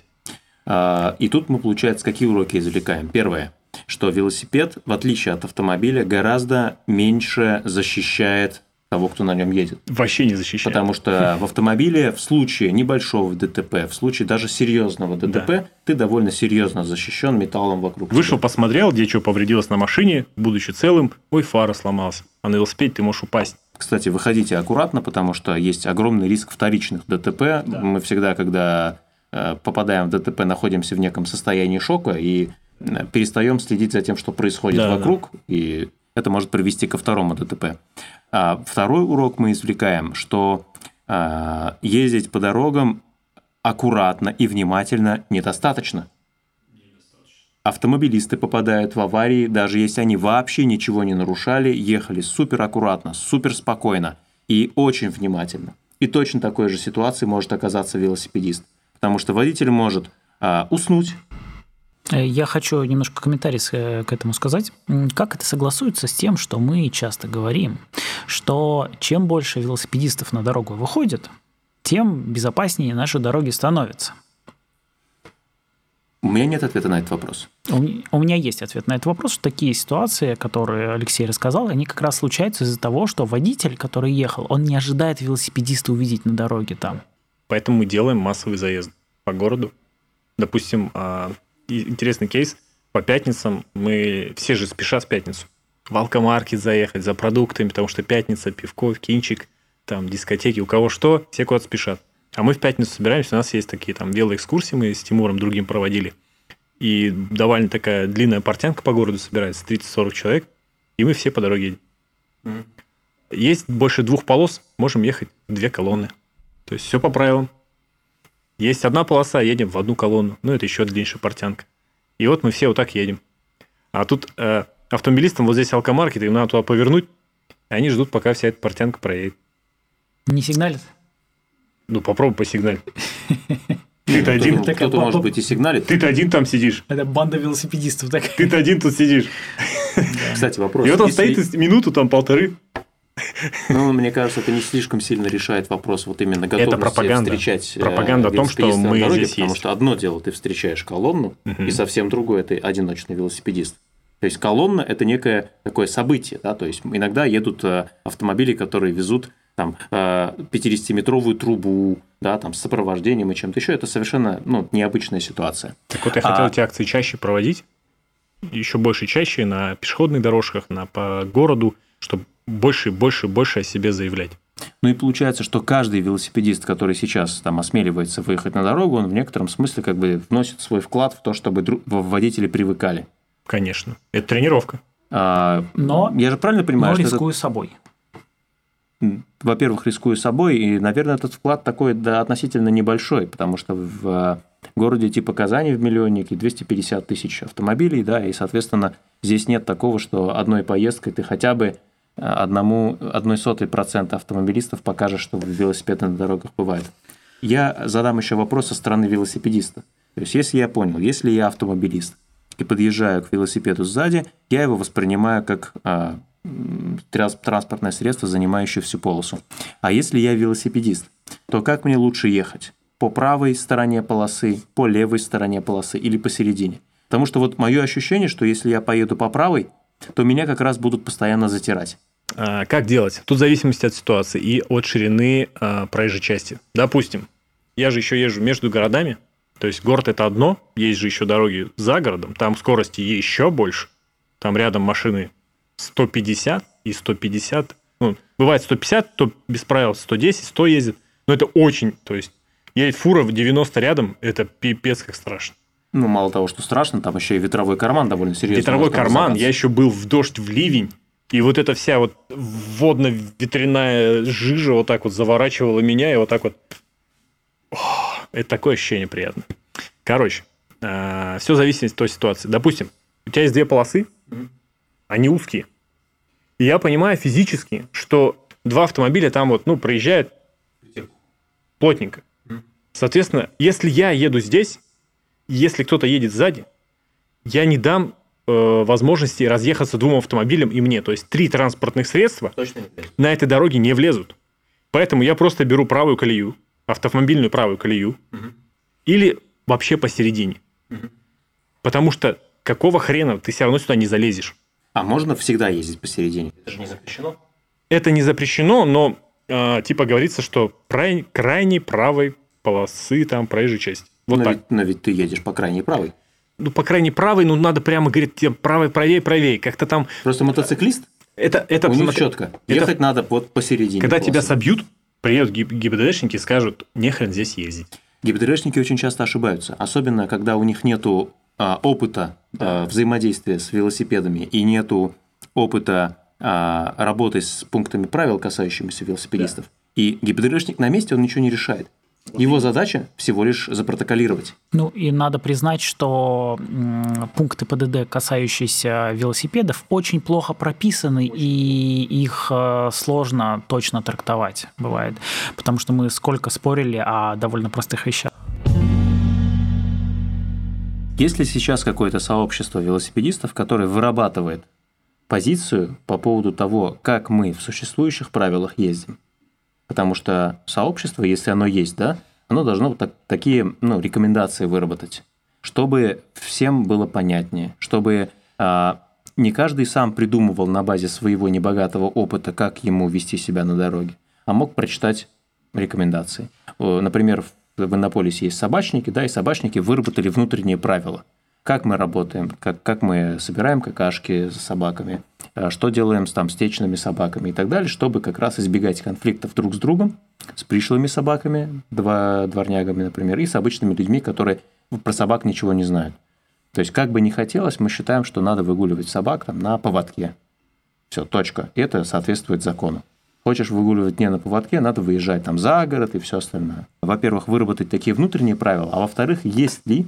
А, и тут мы, получается, какие уроки извлекаем? Первое. Что велосипед, в отличие от автомобиля, гораздо меньше защищает того, кто на нем едет. Вообще не защищает. Потому что в автомобиле в случае небольшого ДТП, в случае даже серьезного ДТП, да. ты довольно серьезно защищен металлом вокруг. Вышел, тебя. Посмотрел, где что повредилось на машине, будучи целым, ой, фара сломалась, а на велосипеде ты можешь упасть. Кстати, выходите аккуратно, потому что есть огромный риск вторичных ДТП. Да. Мы всегда, когда попадаем в ДТП, находимся в неком состоянии шока и... перестаем следить за тем, что происходит да, вокруг, да. и это может привести ко второму ДТП. А второй урок мы извлекаем, что э, ездить по дорогам аккуратно и внимательно недостаточно. Автомобилисты попадают в аварии, даже если они вообще ничего не нарушали, ехали супер аккуратно, супер спокойно и очень внимательно. И точно такой же ситуации может оказаться велосипедист, потому что водитель может э, уснуть. Я хочу немножко комментарий к этому сказать. Как это согласуется с тем, что мы часто говорим, что чем больше велосипедистов на дорогу выходит, тем безопаснее наши дороги становятся? У меня нет ответа на этот вопрос. У меня есть ответ на этот вопрос, что такие ситуации, которые Алексей рассказал, они как раз случаются из-за того, что водитель, который ехал, он не ожидает велосипедиста увидеть на дороге там. Поэтому мы делаем массовый заезд по городу. Допустим... Интересный кейс. По пятницам мы все же спешат в пятницу. В алкомаркет заехать, за продуктами, потому что пятница, пивко, кинчик, там дискотеки, у кого что, все куда-то спешат. А мы в пятницу собираемся, у нас есть такие там велоэкскурсии, мы с Тимуром другим проводили. И довольно такая длинная портянка по городу собирается, тридцать-сорок человек, и мы все по дороге едем. Mm. Есть больше двух полос, можем ехать в две колонны. То есть все по правилам. Есть одна полоса, едем в одну колонну. Ну, это еще длиннейшая портянка. И вот мы все вот так едем. А тут э, автомобилистам вот здесь алкомаркет, им надо туда повернуть, и они ждут, пока вся эта портянка проедет. Не сигналит? Ну, попробуй посигналить. Ты-то один. Кто-то, может быть, и сигналит. Ты-то один там сидишь. Это банда велосипедистов такая. Ты-то один тут сидишь. Кстати, вопрос. И вот он стоит минуту, там, полторы. Ну, мне кажется, это не слишком сильно решает вопрос вот именно готовности пропаганда. встречать пропаганда о том, что мы на дороге, здесь потому есть. Что одно дело, ты встречаешь колонну, угу. и совсем другое, ты одиночный велосипедист. То есть колонна – это некое такое событие, да, то есть иногда едут автомобили, которые везут там, пятидесятиметровую трубу, да, там, с сопровождением и чем-то еще. Это совершенно, ну, необычная ситуация. Так вот, я хотел а... эти акции чаще проводить, еще больше чаще на пешеходных дорожках, на, по городу, чтобы больше, больше, больше о себе заявлять. Ну и получается, что каждый велосипедист, который сейчас там осмеливается выехать на дорогу, он в некотором смысле как бы вносит свой вклад в то, чтобы дру... водители привыкали. Конечно. Это тренировка. А, но я же правильно понимаю, но рискую что это... собой. Во-первых, рискую собой, и, наверное, этот вклад такой, да, относительно небольшой, потому что в городе типа Казани в миллионнике двести пятьдесят тысяч автомобилей, да, и, соответственно, здесь нет такого, что одной поездкой ты хотя бы одному, одной сотой процента автомобилистов покажешь, что велосипеды на дорогах бывают. Я задам еще вопрос со стороны велосипедиста. То есть, если я понял, если я автомобилист и подъезжаю к велосипеду сзади, я его воспринимаю как а, транспортное средство, занимающее всю полосу. А если я велосипедист, то как мне лучше ехать? По правой стороне полосы, по левой стороне полосы или посередине? Потому что вот мое ощущение, что если я поеду по правой, то меня как раз будут постоянно затирать. А, как делать? Тут в зависимости от ситуации и от ширины а, проезжей части. Допустим, я же еще езжу между городами, то есть город – это одно, есть же еще дороги за городом, там скорости еще больше, там рядом машины сто пятьдесят и сто пятьдесят, ну, бывает сто пятьдесят, то без правил сто десять, сто ездит, но это очень, то есть едет фура в девяносто рядом, это пипец как страшно. Ну, мало того, что страшно, там еще и ветровой карман довольно серьезный. Ветровой карман, я еще был в дождь, в ливень, и вот эта вся вот водно-ветряная жижа вот так вот заворачивала меня, и вот так вот... Ох, это такое ощущение приятное. Короче, э, все зависит от той ситуации. Допустим, у тебя есть две полосы, они узкие. И я понимаю физически, что два автомобиля там вот, ну, проезжают плотненько. Соответственно, если я еду здесь... Если кто-то едет сзади, я не дам э, возможности разъехаться двум автомобилям и мне. То есть, три транспортных средства на этой дороге не влезут. Поэтому я просто беру правую колею, автомобильную правую колею, угу. или вообще посередине. Угу. Потому что какого хрена ты все равно сюда не залезешь. А можно всегда ездить посередине? Это же не запрещено. Это не запрещено, но э, типа говорится, что прай... крайней правой полосы там проезжей части. Вот но, так. Ведь, но ведь ты едешь по крайней правой. Ну, по крайней правой, ну, надо прямо говорить, тебе правой, правее, правее. Как-то там... Просто мотоциклист? Это, это, У них это, четко. Ехать это... надо вот посередине. Когда полосы. Тебя собьют, приедут ГИБДДшники и скажут, нехрен здесь ездить. ГИБДДшники очень часто ошибаются. Особенно, когда у них нету а, опыта а, взаимодействия с велосипедами и нету опыта а, работы с пунктами правил, касающимися велосипедистов. Да. И ГИБДДшник на месте, он ничего не решает. Его задача всего лишь запротоколировать. Ну, и надо признать, что пункты ПДД, касающиеся велосипедов, очень плохо прописаны, и их сложно точно трактовать, бывает. Потому что мы сколько спорили о довольно простых вещах. Есть ли сейчас какое-то сообщество велосипедистов, которое вырабатывает позицию по поводу того, как мы в существующих правилах ездим? Потому что сообщество, если оно есть, да, оно должно так, такие ну, рекомендации выработать, чтобы всем было понятнее, чтобы а, не каждый сам придумывал на базе своего небогатого опыта, как ему вести себя на дороге, а мог прочитать рекомендации. Например, в Иннополисе есть собачники, да, и собачники выработали внутренние правила. Как мы работаем, как, как мы собираем какашки с собаками, что делаем там, с течными собаками и так далее, чтобы как раз избегать конфликтов друг с другом, с пришлыми собаками, дворнягами, например, и с обычными людьми, которые про собак ничего не знают. То есть, как бы ни хотелось, мы считаем, что надо выгуливать собак там, на поводке. Все, точка. Это соответствует закону. Хочешь выгуливать не на поводке, надо выезжать там, за город и все остальное. Во-первых, выработать такие внутренние правила, а во-вторых, есть ли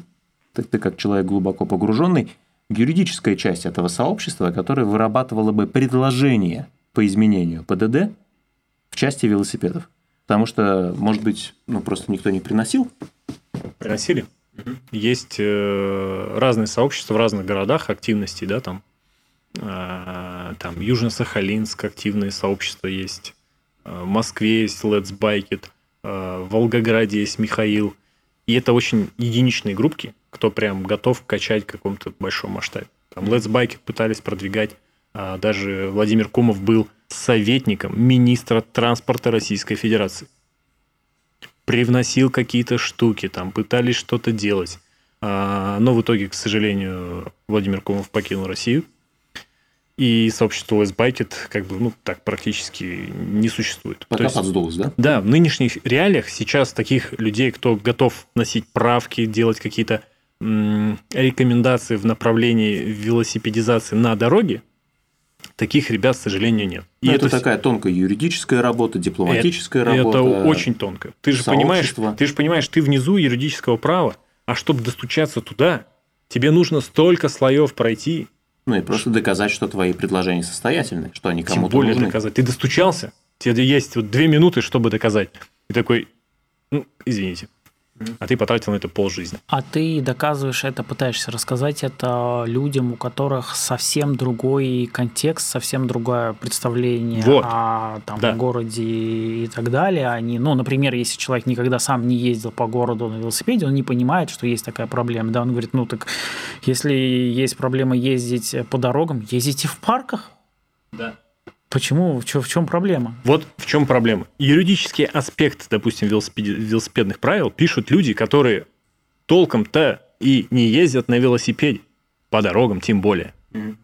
ты как человек глубоко погруженный, юридическая часть этого сообщества, которая вырабатывала бы предложение по изменению ПДД в части велосипедов. Потому что, может быть, ну просто никто не приносил. Приносили. Угу. Есть э, разные сообщества в разных городах, активности, да, там, э, там Южно-Сахалинск, активные сообщества есть, в Москве есть Let's Bike It, э, в Волгограде есть Михаил. И это очень единичные группки, кто прям готов качать в каком-то большом масштабе. Там Let's Bike пытались продвигать, а даже Владимир Кумов был советником министра транспорта Российской Федерации. Привносил какие-то штуки, там пытались что-то делать. Но в итоге, к сожалению, Владимир Кумов покинул Россию. И сообщество Let's Bike It как бы, ну, так практически не существует. Пока подсдулось, да? Да, в нынешних реалиях сейчас таких людей, кто готов носить правки, делать какие-то м- рекомендации в направлении велосипедизации на дороге, таких ребят, к сожалению, нет. И это, это такая тонкая юридическая работа, дипломатическая это, работа. Это очень тонко. Ты же понимаешь, ты же понимаешь, ты внизу юридического права, а чтобы достучаться туда, тебе нужно столько слоев пройти. Ну, и просто доказать, что твои предложения состоятельны, что они кому-то нужны. Тем более нужны. Доказать. Ты достучался, тебе есть вот две минуты, чтобы доказать. И такой, ну, извините. А ты потратил на это полжизни. А ты доказываешь это, пытаешься рассказать это людям, у которых совсем другой контекст, совсем другое представление вот. о там, да. городе и так далее. Они, ну, например, если человек никогда сам не ездил по городу на велосипеде, он не понимает, что есть такая проблема. Да, он говорит, ну так, если есть проблема ездить по дорогам, ездите в парках. Да. Почему? В чем проблема? Вот в чем проблема. Юридический аспект, допустим, велосипедных правил пишут люди, которые толком-то и не ездят на велосипеде, по дорогам тем более. Mm-hmm.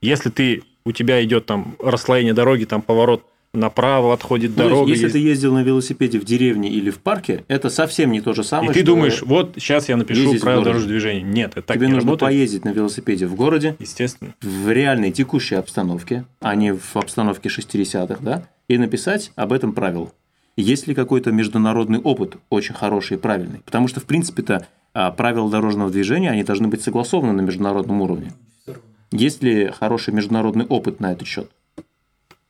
Если ты, у тебя идет там расслоение дороги, там поворот направо отходит ну, дорога. Если ез... ты ездил на велосипеде в деревне или в парке, это совсем не то же самое. И ты думаешь, вот сейчас я напишу правила дорожного движения. Нет, это так не работает. Тебе нужно поездить на велосипеде в городе. Естественно. В реальной текущей обстановке, а не в обстановке шестидесятых, да, и написать об этом правило. Есть ли какой-то международный опыт очень хороший и правильный? Потому что, в принципе-то, правила дорожного движения, они должны быть согласованы на международном уровне. Есть ли хороший международный опыт на этот счет?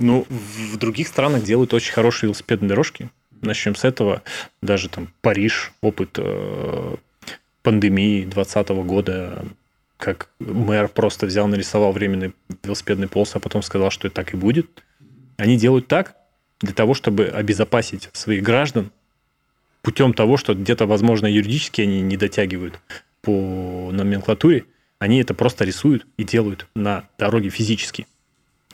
Ну, в других странах делают очень хорошие велосипедные дорожки. Начнем с этого. Даже там Париж, опыт э, пандемии двадцатого года, как мэр просто взял, нарисовал временный велосипедный полос, а потом сказал, что это так и будет. Они делают так для того, чтобы обезопасить своих граждан путем того, что где-то, возможно, юридически они не дотягивают по номенклатуре. Они это просто рисуют и делают на дороге физически.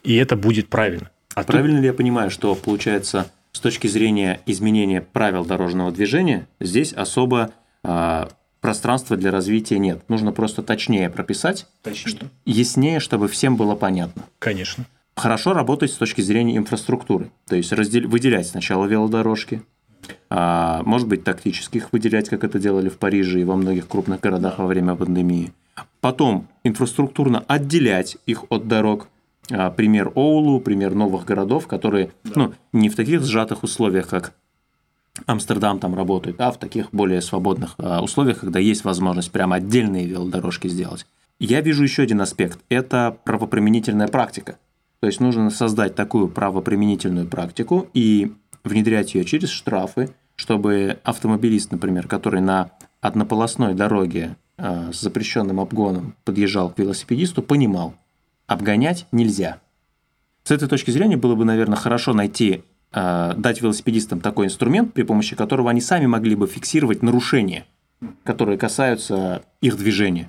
И это будет правильно. А правильно тут... ли я понимаю, что, получается, с точки зрения изменения правил дорожного движения, здесь особо э, пространства для развития нет? Нужно просто точнее прописать, точнее. Что, яснее, чтобы всем было понятно. Конечно. Хорошо работать с точки зрения инфраструктуры. То есть, раздел... выделять сначала велодорожки, э, может быть, тактических выделять, как это делали в Париже и во многих крупных городах во время пандемии. Потом инфраструктурно отделять их от дорог. Пример Оулу, пример новых городов, которые да. ну, не в таких сжатых условиях, как Амстердам там работает, а в таких более свободных э, условиях, когда есть возможность прямо отдельные велодорожки сделать. Я вижу еще один аспект – это правоприменительная практика. То есть, нужно создать такую правоприменительную практику и внедрять ее через штрафы, чтобы автомобилист, например, который на однополосной дороге э, с запрещенным обгоном подъезжал к велосипедисту, понимал, обгонять нельзя. С этой точки зрения было бы, наверное, хорошо найти, э, дать велосипедистам такой инструмент, при помощи которого они сами могли бы фиксировать нарушения, которые касаются их движения.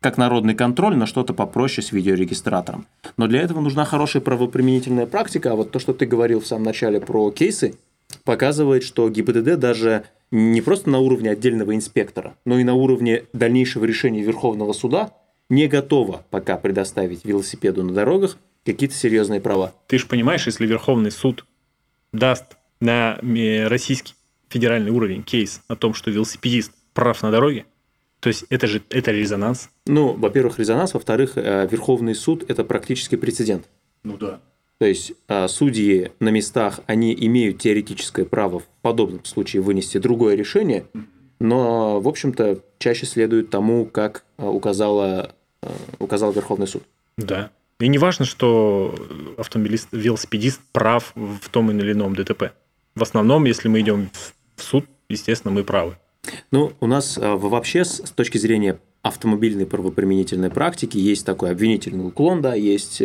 Как народный контроль, но что-то попроще с видеорегистратором. Но для этого нужна хорошая правоприменительная практика. А вот то, что ты говорил в самом начале про кейсы, показывает, что ГИБДД даже не просто на уровне отдельного инспектора, но и на уровне дальнейшего решения Верховного суда не готова пока предоставить велосипеду на дорогах какие-то серьезные права. Ты же понимаешь, если Верховный суд даст на российский федеральный уровень кейс о том, что велосипедист прав на дороге, то есть это же это резонанс. Ну, во-первых, резонанс, во-вторых, Верховный суд – это практически прецедент. Ну да. То есть судьи на местах, они имеют теоретическое право в подобном случае вынести другое решение, но, в общем-то, чаще следует тому, как указала, указал Верховный суд. Да. И не важно, что автомобилист, велосипедист прав в том или ином ДТП. В основном, если мы идем в суд, естественно, мы правы. Ну, у нас вообще с точки зрения автомобильной правоприменительной практики есть такой обвинительный уклон, да, есть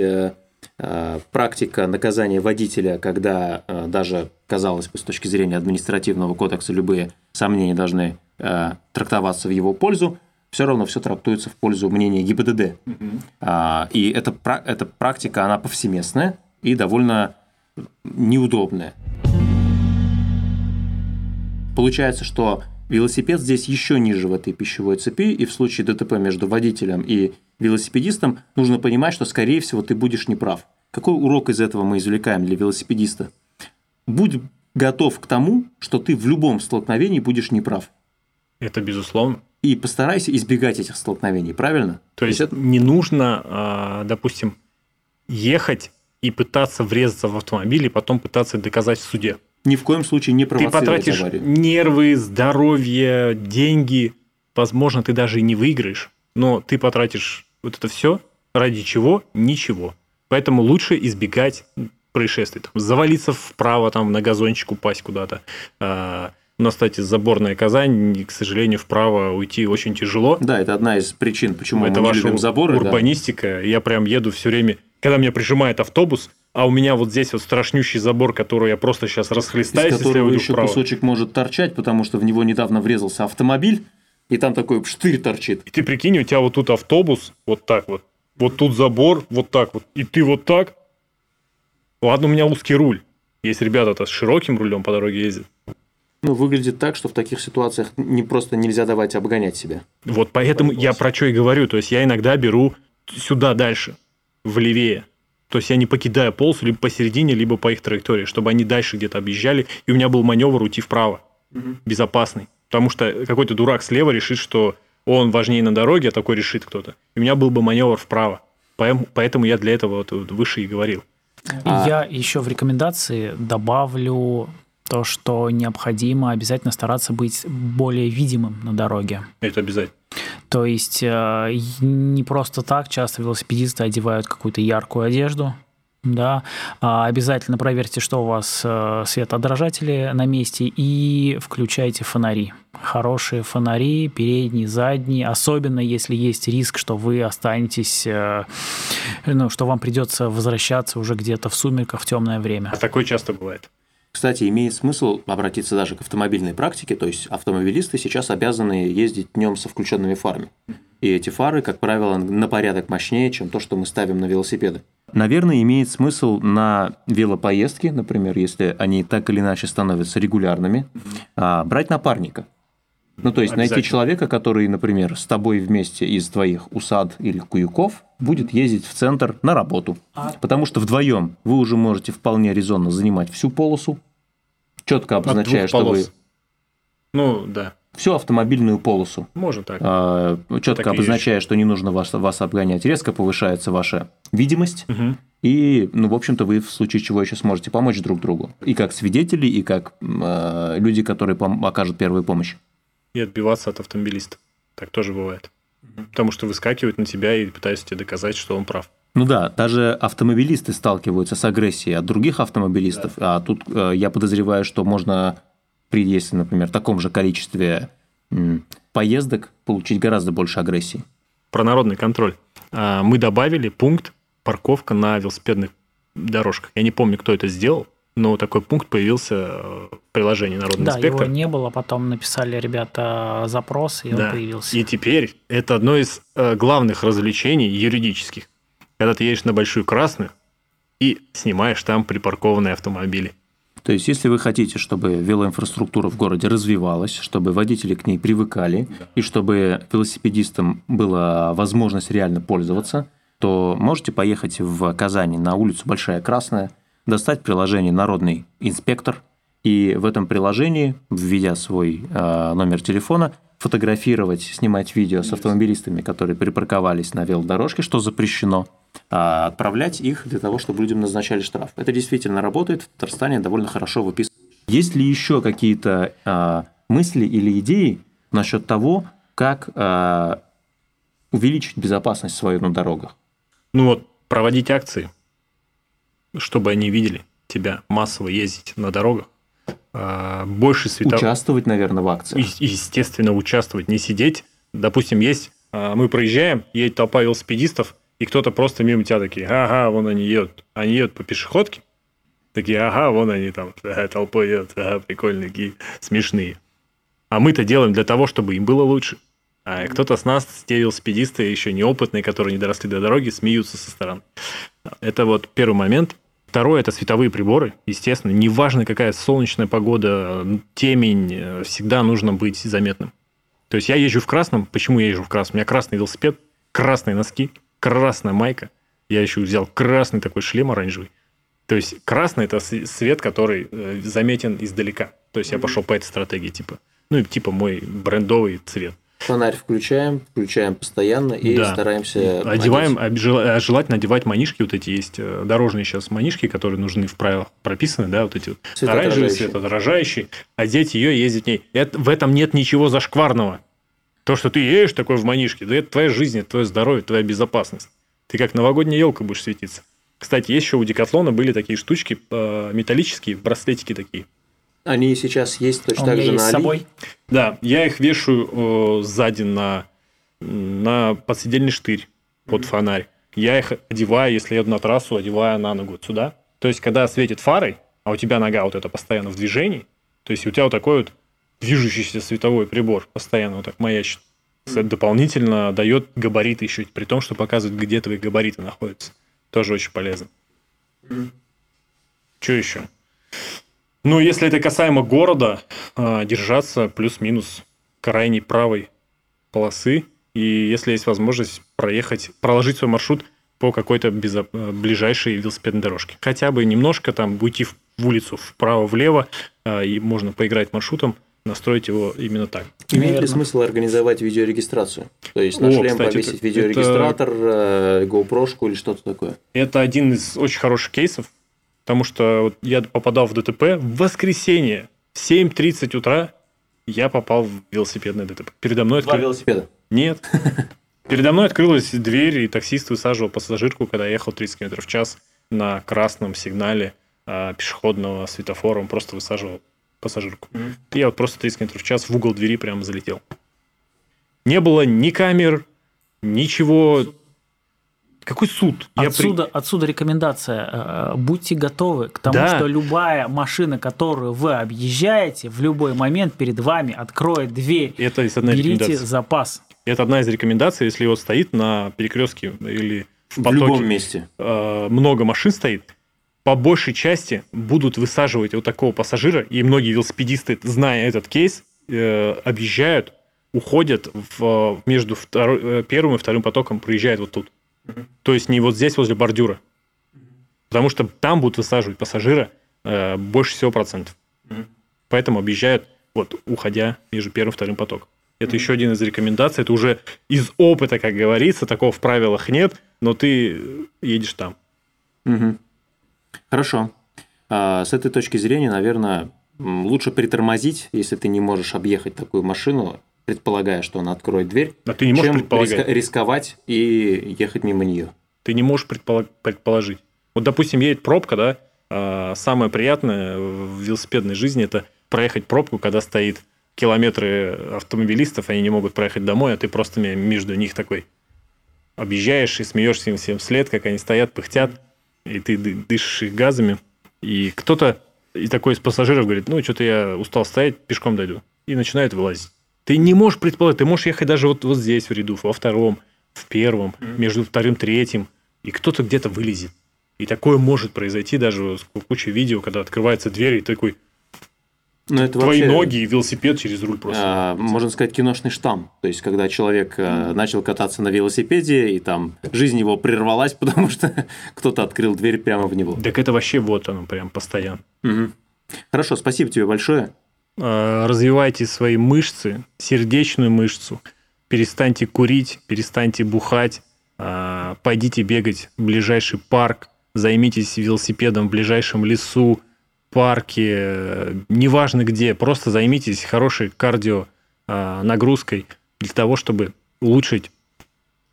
практика наказания водителя, когда даже, казалось бы, с точки зрения административного кодекса любые сомнения должны трактоваться в его пользу, все равно все трактуется в пользу мнения ГИБДД. Mm-hmm. И эта, эта практика, она повсеместная, и довольно неудобная. Получается, что велосипед здесь еще ниже в этой пищевой цепи, и в случае ДТП между водителем и велосипедистом нужно понимать, что, скорее всего, ты будешь неправ. Какой урок из этого мы извлекаем для велосипедиста? Будь готов к тому, что ты в любом столкновении будешь неправ. Это безусловно. И постарайся избегать этих столкновений, правильно? То есть, это... не нужно, допустим, ехать и пытаться врезаться в автомобиль, и потом пытаться доказать в суде. Ни в коем случае не провоцировать аварию. Ты потратишь аварию. Нервы, здоровье, деньги. Возможно, ты даже и не выиграешь, но ты потратишь вот это все ради чего? Ничего. Поэтому лучше избегать происшествий. Там, завалиться вправо, там, на газончик упасть куда-то. А, у нас, кстати, заборная Казань, к сожалению, вправо уйти очень тяжело. Да, это одна из причин, почему это мы не любим заборы. Это ваша урбанистика. Да. Я прям еду все время, когда меня прижимает автобус, а у меня вот здесь вот страшнющий забор, который я просто сейчас расхлестаюсь. Из которого еще вправо. Кусочек может торчать, потому что в него недавно врезался автомобиль, и там такой штырь торчит. И ты прикинь, у тебя вот тут автобус, вот так вот, вот тут забор, вот так вот, и ты вот так. Ладно, у меня узкий руль. Есть ребята-то с широким рулем по дороге ездят. Ну, выглядит так, что в таких ситуациях не просто нельзя давать обгонять себя. Вот поэтому Пойдем. я про что и говорю. То есть, я иногда беру сюда дальше, влевее. То есть, я не покидаю полосу либо посередине, либо по их траектории, чтобы они дальше где-то объезжали, и у меня был маневр уйти вправо, угу. безопасный. Потому что какой-то дурак слева решит, что он важнее на дороге, а такой решит кто-то. И у меня был бы маневр вправо. Поэтому я для этого вот выше и говорил. А... Я еще в рекомендации добавлю то, что необходимо обязательно стараться быть более видимым на дороге. Это обязательно. То есть не просто так часто велосипедисты одевают какую-то яркую одежду. Да, обязательно проверьте, что у вас светоотражатели на месте, и включайте фонари. Хорошие фонари, передние, задние, особенно если есть риск, что вы останетесь, ну, что вам придется возвращаться уже где-то в сумерках в темное время. А такое часто бывает. Кстати, имеет смысл обратиться даже к автомобильной практике, то есть автомобилисты сейчас обязаны ездить днем со включенными фарами. И эти фары, как правило, на порядок мощнее, чем то, что мы ставим на велосипеды. Наверное, имеет смысл на велопоездки, например, если они так или иначе становятся регулярными, брать напарника. Ну, то есть найти человека, который, например, с тобой вместе из твоих усад или куюков будет ездить в центр на работу. Потому что вдвоем вы уже можете вполне резонно занимать всю полосу, четко обозначая, что вы... Ну, да. Всю автомобильную полосу. Можно так. А, четко так обозначая, что не нужно вас, вас обгонять. Резко повышается ваша видимость. Угу. И, ну, в общем-то, вы в случае чего еще сможете помочь друг другу. И как свидетели, и как э, люди, которые пом- окажут первую помощь. И отбиваться от автомобилистов. Так тоже бывает. Угу. Потому что выскакивают на тебя и пытаются тебе доказать, что он прав. Ну да, даже автомобилисты сталкиваются с агрессией от других автомобилистов. Да. А тут э, я подозреваю, что можно... При, если, например, в таком же количестве поездок получить гораздо больше агрессии. Про народный контроль. Мы добавили пункт парковка на велосипедных дорожках. Я не помню, кто это сделал, но такой пункт появился в приложении «Народный да, инспектор». Да, его не было, потом написали ребята запрос, и да. он появился. И теперь это одно из главных развлечений юридических. Когда ты едешь на Большую Красную и снимаешь там припаркованные автомобили. То есть, если вы хотите, чтобы велоинфраструктура в городе развивалась, чтобы водители к ней привыкали, да. и чтобы велосипедистам была возможность реально пользоваться, то можете поехать в Казани на улицу Большая Красная, достать приложение «Народный инспектор», и в этом приложении, введя свой э, номер телефона, фотографировать, снимать видео с автомобилистами, которые припарковались на велодорожке, что запрещено. А отправлять их для того, чтобы людям назначали штраф. Это действительно работает, в Татарстане довольно хорошо выписано. Есть ли еще какие-то а, мысли или идеи насчет того, как а, увеличить безопасность свою на дорогах? Ну вот, проводить акции, чтобы они видели тебя, массово ездить на дорогах. А, больше света... Участвовать, наверное, в акциях. Е- естественно, участвовать, не сидеть. Допустим, есть, а, мы проезжаем, едет толпа велосипедистов, и кто-то просто мимо тебя такие, ага, вон они едут. Они едут по пешеходке, такие, ага, вон они там толпой едут, ага, прикольные, какие смешные. А мы-то делаем для того, чтобы им было лучше. А кто-то с нас, те велосипедисты еще неопытные, которые не доросли до дороги, смеются со стороны. Это вот первый момент. Второе – это световые приборы, естественно. Неважно, какая солнечная погода, темень, всегда нужно быть заметным. То есть я езжу в красном. Почему я езжу в красном? У меня красный велосипед, красные носки, красная майка. Я еще взял красный такой шлем оранжевый. То есть красный – это свет, который заметен издалека. То есть я пошел по этой стратегии, типа. Ну, и типа мой брендовый цвет. Фонарь включаем, включаем постоянно и да. стараемся... Одеваем, желательно одевать манишки, вот эти есть дорожные сейчас манишки, которые нужны в правилах, прописаны, да, вот эти вот оранжевые, светоотражающие, одеть ее, ездить в ней. Это, в этом нет ничего зашкварного. То, что ты едешь такой в манишке, да это твоя жизнь, это твое здоровье, твоя безопасность. Ты как новогодняя елка будешь светиться. Кстати, еще у Декатлона были такие штучки металлические, браслетики такие. Они сейчас есть точно так же на Али. Собой. Да, я их вешаю э, сзади на, на подседельный штырь под mm-hmm. фонарь. Я их одеваю, если еду на трассу, одеваю на ногу сюда. То есть, когда светит фарой, а у тебя нога вот эта постоянно в движении, то есть, у тебя вот такой вот движущийся световой прибор постоянно вот так маячит. Mm-hmm. Дополнительно дает габариты еще, при том, что показывает, где твои габариты находятся. Тоже очень полезно. Mm-hmm. Что еще? Ну, если это касаемо города, держаться плюс-минус крайней правой полосы. И если есть возможность проехать, проложить свой маршрут по какой-то безо... ближайшей велосипедной дорожке. Хотя бы немножко там уйти в улицу вправо-влево, и можно поиграть маршрутом, настроить его именно так. Имеет Наверное. ли смысл организовать видеорегистрацию? То есть на О, шлем кстати, повесить это, видеорегистратор, это... GoPro-шку или что-то такое? Это один из очень хороших кейсов. Потому что вот я попадал в ДТП в воскресенье в семь тридцать утра я попал в велосипедное ДТП. Передо мной открылась... Два велосипеда? Нет. Передо мной открылась дверь, и таксист высаживал пассажирку, когда я ехал тридцать километров в час на красном сигнале а, пешеходного светофора. Он просто высаживал пассажирку. Mm-hmm. И я вот просто тридцать километров в час в угол двери прямо залетел. Не было ни камер, ничего... Какой суд? Отсюда, Я при... отсюда рекомендация. Будьте готовы к тому, да. что любая машина, которую вы объезжаете, в любой момент перед вами откроет дверь. Это одна Берите запас. Это одна из рекомендаций, если вот стоит на перекрестке или в потоке. В любом месте. Много машин стоит. По большей части будут высаживать вот такого пассажира. И многие велосипедисты, зная этот кейс, объезжают, уходят в, между второй, первым и вторым потоком, проезжают вот тут. То есть не вот здесь, возле бордюра. Потому что там будут высаживать пассажира э, больше всего процентов. Mm-hmm. Поэтому объезжают, вот, уходя между первым и вторым потоком. Это mm-hmm. еще один из рекомендаций. Это уже из опыта, как говорится. Такого в правилах нет, но ты едешь там. Mm-hmm. Хорошо. А, с этой точки зрения, наверное, лучше притормозить, если ты не можешь объехать такую машину, предполагая, что она откроет дверь, а ты не можешь чем предполагать. рисковать и ехать мимо нее. Ты не можешь предполаг- предположить. Вот, допустим, едет пробка, да, а самое приятное в велосипедной жизни – это проехать пробку, когда стоит километры автомобилистов, они не могут проехать домой, а ты просто между них такой объезжаешь и смеешься им всем вслед, как они стоят, пыхтят, и ты дышишь их газами. И кто-то, и такой из пассажиров говорит, ну, что-то я устал стоять, пешком дойду. И начинает вылазить. Ты не можешь предположить, ты можешь ехать даже вот, вот здесь в ряду, во втором, в первом, mm-hmm. между вторым, третьим, и кто-то где-то вылезет. И такое может произойти даже с кучей видео, когда открывается дверь, и такой... Ну, это твои вообще... ноги и велосипед через руль просто. А, можно сказать, киношный штамм. То есть, когда человек а, начал кататься на велосипеде, и там жизнь его прервалась, потому что кто-то открыл дверь прямо в него. Так это вообще вот оно прям постоянно. Mm-hmm. Хорошо, спасибо тебе большое. Развивайте свои мышцы, сердечную мышцу, перестаньте курить, перестаньте бухать, пойдите бегать в ближайший парк, займитесь велосипедом в ближайшем лесу, парке, неважно где, просто займитесь хорошей кардио нагрузкой для того, чтобы улучшить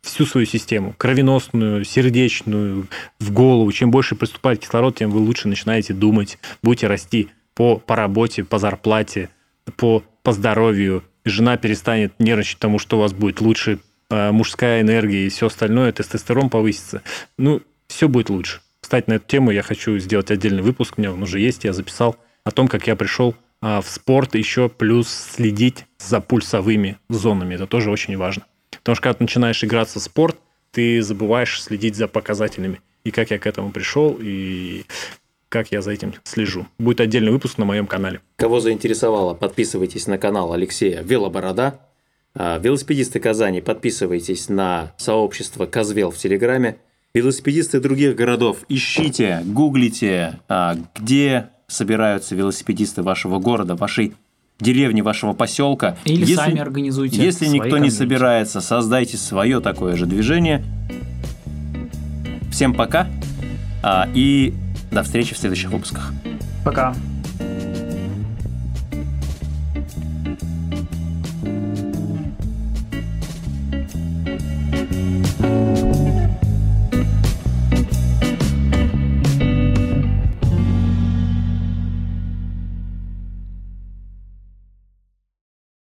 всю свою систему, кровеносную, сердечную, в голову. Чем больше поступает кислород, тем вы лучше начинаете думать, будете расти. По, по работе, по зарплате, по, по здоровью. Жена перестанет нервничать тому, что у вас будет лучше, э, мужская энергия и все остальное, тестостерон повысится. Ну, все будет лучше. Кстати, на эту тему я хочу сделать отдельный выпуск, у меня он уже есть, я записал, о том, как я пришел э, в спорт, еще плюс следить за пульсовыми зонами. Это тоже очень важно. Потому что, когда ты начинаешь играться в спорт, ты забываешь следить за показателями. и как я к этому пришел, и как я за этим слежу. Будет отдельный выпуск на моем канале. Кого заинтересовало, подписывайтесь на канал Алексея Велоборода. Велосипедисты Казани, подписывайтесь на сообщество Казвел в Телеграме. Велосипедисты других городов, ищите, гуглите, где собираются велосипедисты вашего города, вашей деревни, вашего поселка. Или если, сами организуйте. Если никто комьюнити. Не собирается, создайте свое такое же движение. Всем пока и до встречи в следующих выпусках. Пока.